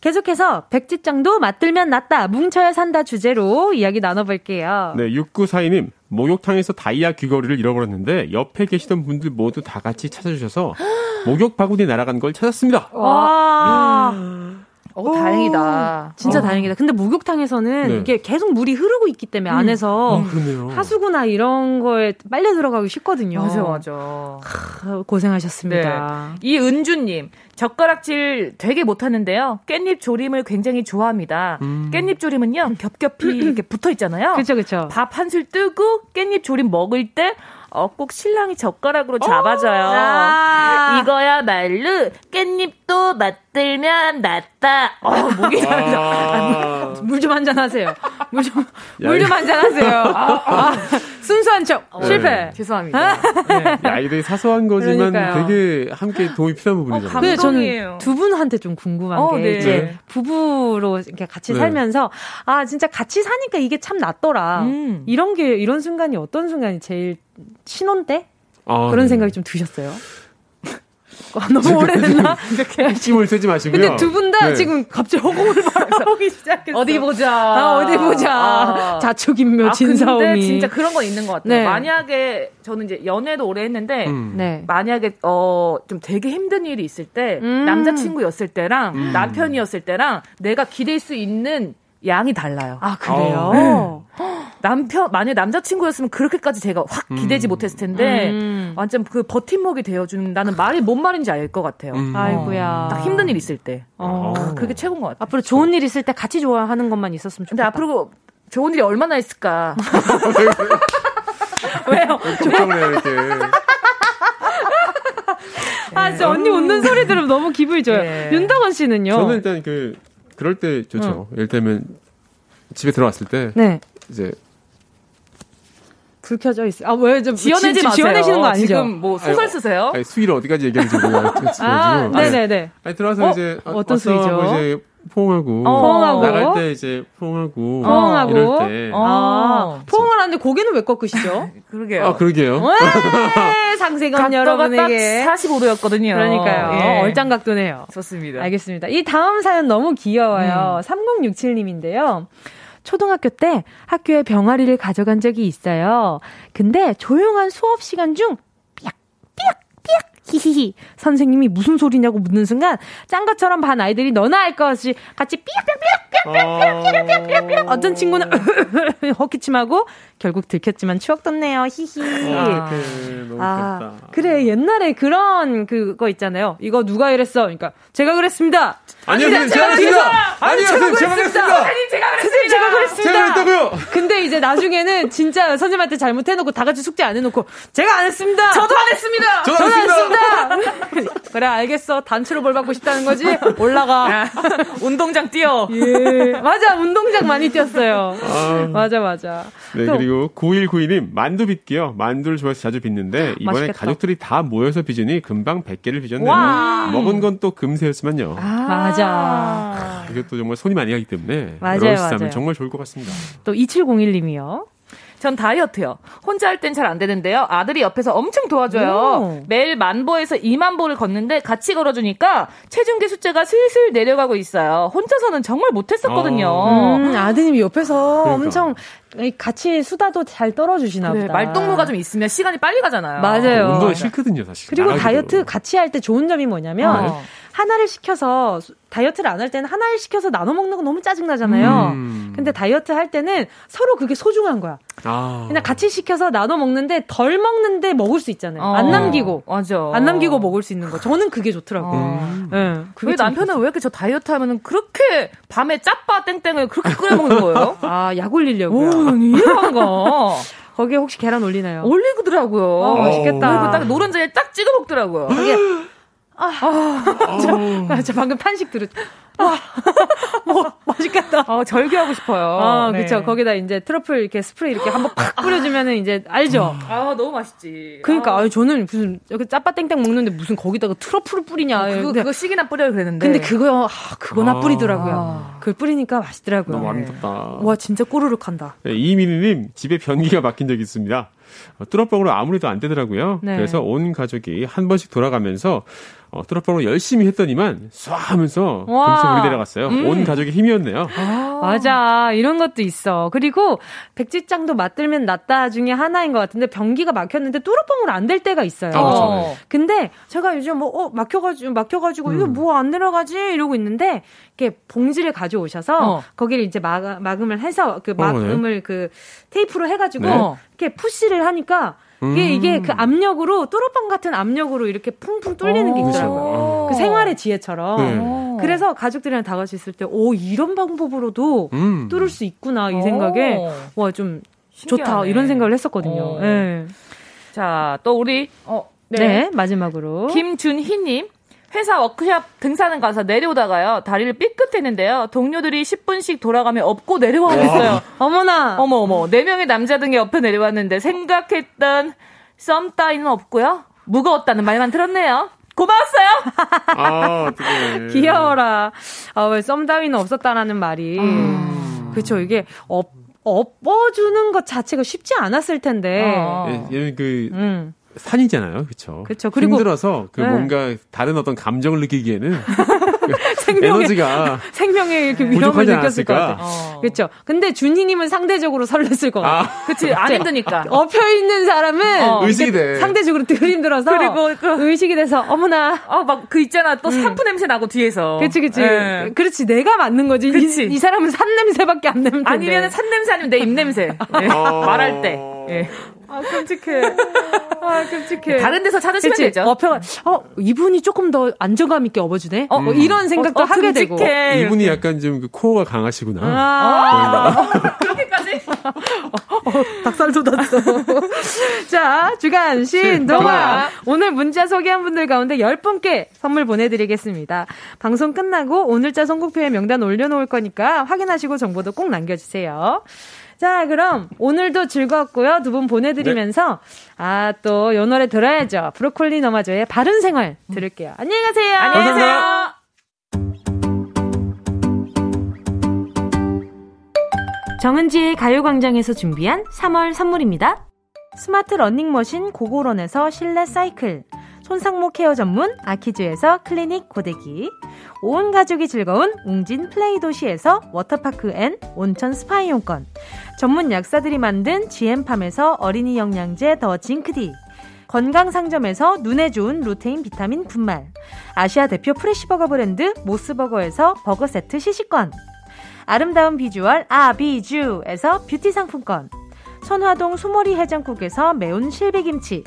계속해서 백지장도 맞들면 낫다, 뭉쳐야 산다 주제로 이야기 나눠볼게요. 네, 6942님. 목욕탕에서 다이아 귀걸이를 잃어버렸는데 옆에 계시던 분들 모두 다 같이 찾아주셔서 목욕 바구니 날아간 걸 찾았습니다. 와. 다행이다. 진짜 다행이다. 근데 목욕탕에서는 네. 이게 계속 물이 흐르고 있기 때문에 안에서 하수구나 이런 거에 빨려 들어가기 쉽거든요. 맞아, 맞아. 고생하셨습니다. 네. 이은주님. 젓가락질 되게 못하는데요. 깻잎 조림을 굉장히 좋아합니다. 깻잎 조림은요. 겹겹이 이렇게 붙어있잖아요. 그쵸, 그쵸. 밥 한술 뜨고 깻잎 조림 먹을 때 꼭 신랑이 젓가락으로 잡아줘요. 아~ 이거야말로 깻잎도 맞들면 낫다. 목이 잘라. 물 좀 한잔 하세요. 물 좀 한잔 하세요. 순수한 척. 네. 실패. 죄송합니다. 네. 야, 이게 사소한 거지만 그러니까요. 되게 함께 도움이 필요한 부분이잖아요. 근데 저는 두 분한테 좀 궁금한 게 네. 이제 부부로 이렇게 같이 네. 살면서 아, 진짜 같이 사니까 이게 참 낫더라. 이런 게 이런 순간이 어떤 순간이 제일 신혼 때? 아, 그런 네. 생각이 좀 드셨어요? 너무 오래됐나? 이렇게 힘을 쓰지 마시고요. 근데 두 분 다 네. 지금 갑자기 허공을 바라보기 시작했어요. 어디 보자. 자축인묘 진사오미. 근데 진짜 그런 건 있는 것 같아요. 네. 만약에 저는 이제 연애도 오래 했는데 네. 만약에 좀 되게 힘든 일이 있을 때 남자친구였을 때랑 남편이었을 때랑 내가 기댈 수 있는 양이 달라요. 아, 그래요? 네. 만약에 남자친구였으면 그렇게까지 제가 확 기대지 못했을 텐데, 완전 그 버팀목이 되어준다는 말이 뭔 말인지 알 것 같아요. 아이고야. 딱 힘든 일 있을 때. 그게 최고인 것 같아요. 앞으로 좋은 일 있을 때 같이 좋아하는 것만 있었으면 좋겠다. 근데 앞으로 좋은 일이 얼마나 있을까. 왜요? 걱정해요, 이렇게. 아, 진짜 언니 웃는 소리 들으면 너무 기분이 좋아요. 네. 윤덕원 씨는요? 저는 일단 그럴 때 좋죠. 예를 들면, 집에 들어왔을 때, 네. 이제, 불 켜져 있어요. 아, 왜 좀 지어내시는 거 아니죠? 지금 뭐 소설 쓰세요? 아니, 수위를 어디까지 얘기하는지 몰라가지고. 아, 네네네. 아니, 들어와서 이제, 어떤 수위죠? 이제 포옹하고. 나갈 때 이제 포옹하고. 이럴 때. 포옹을 하는데 고개는 왜 꺾으시죠? 그러게요. 아, 그러게요. 상세가 여러분에게 45도였거든요. 그러니까요. 예. 얼짱각도네요. 좋습니다. 알겠습니다. 이 다음 사연 너무 귀여워요. 3067님인데요. 초등학교 때 학교에 병아리를 가져간 적이 있어요. 근데 조용한 수업 시간 중 삐약삐약 히히히 선생님이 무슨 소리냐고 묻는 순간 짱가처럼 반 아이들이 너나 알 것이 같이 삐약삐약삐약삐약삐약삐약삐약삐약 어떤 친구는 헛기침하고 결국 들켰지만 추억 돋네요. 히히. 아, 너무 귀엽다. 그래, 옛날에 그런 그거 있잖아요. 이거 누가 이랬어? 그러니까 제가 그랬습니다. 아니요, 제가 그랬습니다. 아니요, 제가 그랬습니다. 선생님, 제가 그랬습니다. 제가 그랬다고요. 근데 이제 나중에는 진짜 선생님한테 잘못해놓고 다 같이 숙제 안 해놓고 제가 안 했습니다. 저도 안 했습니다. 저도 안 했습니다. 그래, 알겠어. 단추로 벌 받고 싶다는 거지? 올라가. 운동장 뛰어. 예. 맞아, 운동장 많이 뛰었어요. 맞아. 네, 그리고 9192님, 만두 빚기요. 만두를 좋아해서 자주 빚는데 이번에 맛있겠다. 가족들이 다 모여서 빚으니 금방 100개를 빚었네요. 와. 먹은 건 또 금세였지만요. 맞아. 이게 또 정말 손이 많이 가기 때문에 맞아요. 정말 좋을 것 같습니다. 또 2701님이요. 전 다이어트요. 혼자 할 땐 잘 안 되는데요. 아들이 옆에서 엄청 도와줘요. 오. 매일 10,000보에서 20,000보를 걷는데 같이 걸어주니까 체중계 숫자가 슬슬 내려가고 있어요. 혼자서는 정말 못했었거든요. 아드님이 옆에서 그러니까. 엄청 같이 수다도 잘 떨어주시나 보다. 말동무가 좀 있으면 시간이 빨리 가잖아요. 맞아요. 운동이 싫거든요, 사실. 그리고 다이어트 같이 할 때 좋은 점이 뭐냐면 하나를 시켜서 다이어트를 안 할 때는 하나를 시켜서 나눠 먹는 거 너무 짜증나잖아요. 근데 다이어트 할 때는 서로 그게 소중한 거야. 아. 그냥 같이 시켜서 나눠 먹는데 덜 먹는데 먹을 수 있잖아요. 안 남기고. 맞아. 안 남기고 먹을 수 있는 거. 저는 그게 좋더라고요. 네. 그게 남편은 왜 이렇게 저 다이어트 하면은 그렇게 밤에 짜파 땡땡을 그렇게 끓여 먹는 거예요? 아, 약 올리려고요. 오, 이해한 거. 거기에 혹시 계란 올리나요? 올리더라고요. 아, 맛있겠다. 그리고 딱 노른자에 딱 찍어 먹더라고요. 그게 저 방금 탄식 들었죠. 뭐, 맛있겠다. 절규하고 싶어요. 그쵸. 네. 거기다 이제 트러플 이렇게 스프레이 이렇게 한번 팍 뿌려주면은 이제 알죠? 너무 맛있지. 그러니까, 저는 무슨, 여기 짜파땡땡 먹는데 무슨 거기다가 트러플을 뿌리냐. 그거 씩이나 뿌려야 되는데. 근데 그거나 뿌리더라고요. 그걸 뿌리니까 맛있더라고요. 너무 아름답다. 와, 진짜 꼬르륵 한다. 네, 이민희님, 집에 변기가 막힌 적이 있습니다. 뚜러뻥으로 아무래도 안 되더라고요. 네. 그래서 온 가족이 한 번씩 돌아가면서 뚜러뻥으로 열심히 했더니만 쏴 하면서 금세 물이 내려갔어요. 온 가족이 힘이었네요. 맞아. 이런 것도 있어. 그리고 백지장도 맞들면 낫다 중에 하나인 것 같은데 변기가 막혔는데 뚜러뻥으로 안 될 때가 있어요. 네. 근데 제가 요즘 막혀가지고 이거 뭐 안 내려가지 이러고 있는데 이렇게 봉지를 가져오셔서 거기를 이제 막음을 해서 그 막음을 그 테이프로 해가지고 이렇게 푸시를 하니까 이게 그 압력으로 뚜러뻥 같은 압력으로 이렇게 풍풍 뚫리는 게 있더라고요. 그 생활의 지혜처럼. 그래서 가족들이랑 다 같이 있을 때 이런 방법으로도 뚫을 수 있구나 이 생각에 와 좀 좋다 이런 생각을 했었거든요. 네. 자, 또 우리 네, 마지막으로 김준희님. 회사 워크숍 등산은 가서 내려오다가요. 다리를 삐끗했는데요. 동료들이 10분씩 돌아가며 업고 내려와겠어요. 어머나. 어머. 4명의 남자 등이 옆에 내려왔는데 생각했던 썸 따위는 없고요. 무거웠다는 말만 들었네요. 고마웠어요. 어떡해. 귀여워라. 왜 썸 따위는 없었다라는 말이. 그렇죠. 이게 업어주는 것 자체가 쉽지 않았을 텐데. 산이잖아요, 그렇죠. 그리고 힘들어서 뭔가 다른 어떤 감정을 느끼기에는 에너지가 생명의 이렇게 위험을 느꼈을 것 같아. 그렇죠. 근데 준희님은 상대적으로 설렜을 것 같아. 그렇지. 안 힘드니까. 엎여 있는 사람은 의식이 돼. 상대적으로 덜 힘들어서 그리고 의식이 돼서 어머나, 막 그 있잖아 또 산푸 냄새 나고 뒤에서. 그렇지. 그렇지. 내가 맞는 거지. 이 사람은 산 냄새밖에 안 냄새. 아니면 산 냄새 아니면 내 입 냄새. 네. 말할 때. 예. 끔찍해. 끔찍해. 다른 데서 찾으시면 되죠. 이분이 조금 더 안정감 있게 업어주네. 뭐 이런 생각도 하게 되고. 이분이 약간 좀 코어가 강하시구나. 그렇게까지? 닭살 돋았어. 자, 주간 신동아. 오늘 문자 소개한 분들 가운데 10분께 선물 보내드리겠습니다. 방송 끝나고 오늘자 선곡표에 명단 올려놓을 거니까 확인하시고 정보도 꼭 남겨주세요. 자, 그럼 오늘도 즐거웠고요. 두 분 보내드리면서 또 요 노래 들어야죠. 브로콜리너마저의 바른 생활 들을게요. 안녕히 가세요. 안녕히 계세요. 정은지의 가요광장에서 준비한 3월 선물입니다. 스마트 러닝머신 고고런에서 실내 사이클, 손상모 케어 전문 아키즈에서 클리닉 고데기, 온 가족이 즐거운 웅진 플레이 도시에서 워터파크 앤 온천 스파 이용권, 전문 약사들이 만든 GM팜에서 어린이 영양제 더 징크디, 건강상점에서 눈에 좋은 루테인 비타민 분말, 아시아 대표 프레시버거 브랜드 모스버거에서 버거 세트 시식권, 아름다운 비주얼 아비주에서 뷰티 상품권, 선화동 소머리 해장국에서 매운 실비김치,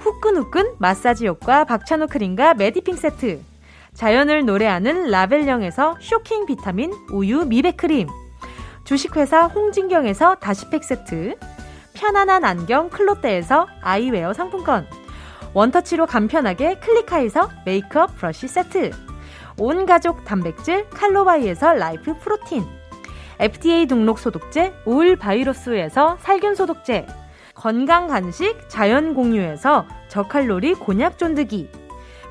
후끈후끈 마사지 효과 박찬호 크림과 메디핑 세트, 자연을 노래하는 라벨령에서 쇼킹 비타민 우유 미백크림, 주식회사 홍진경에서 다시팩 세트, 편안한 안경 클로떼에서 아이웨어 상품권, 원터치로 간편하게 클리카에서 메이크업 브러쉬 세트, 온가족 단백질 칼로바이에서 라이프 프로틴, FDA 등록 소독제 우울바이러스에서 살균 소독제, 건강간식 자연공유에서 저칼로리 곤약쫀득이,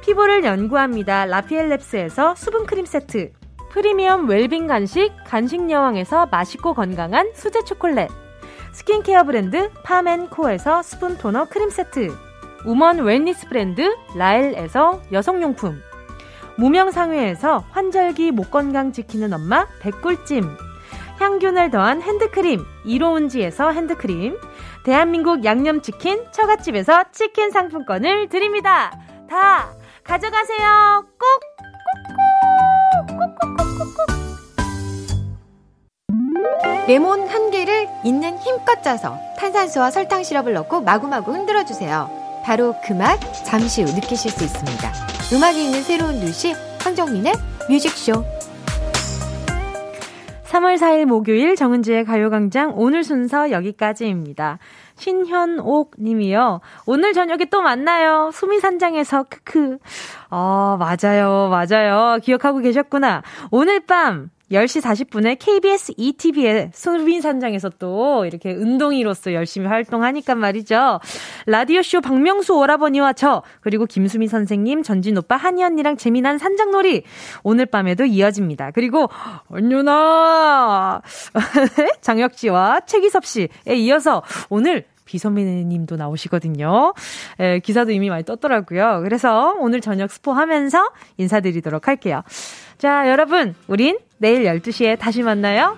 피부를 연구합니다 라피엘랩스에서 수분크림 세트, 프리미엄 웰빙 간식 간식여왕에서 맛있고 건강한 수제 초콜릿, 스킨케어 브랜드 팜앤코에서 스푼 토너 크림 세트, 우먼 웰니스 브랜드 라엘에서 여성용품, 무명상회에서 환절기 목건강 지키는 엄마 백꿀찜, 향균을 더한 핸드크림 이로운지에서 핸드크림, 대한민국 양념치킨 처갓집에서 치킨 상품권을 드립니다. 다 가져가세요. 꼭 꼭꼭. 레몬 한 개를 있는 힘껏 짜서 탄산수와 설탕 시럽을 넣고 마구마구 흔들어주세요. 바로 그 맛 잠시 후 느끼실 수 있습니다. 음악이 있는 새로운 뉴시 황정민의 뮤직쇼. 3월 4일 목요일 정은지의 가요광장 오늘 순서 여기까지입니다. 신현옥 님이요. 오늘 저녁에 또 만나요. 수미산장에서 크크. 맞아요. 기억하고 계셨구나. 오늘 밤 10시 40분에 KBS ETV의 수빈산장에서 또 이렇게 운동이로서 열심히 활동하니까 말이죠. 라디오쇼 박명수 오라버니와 저, 그리고 김수민 선생님, 전진 오빠, 한이 언니랑 재미난 산장놀이 오늘 밤에도 이어집니다. 그리고 언유나 장혁씨와 최기섭씨에 이어서 오늘 비선배님도 나오시거든요. 예, 기사도 이미 많이 떴더라고요. 그래서 오늘 저녁 스포하면서 인사드리도록 할게요. 자, 여러분, 우린 내일 12시에 다시 만나요.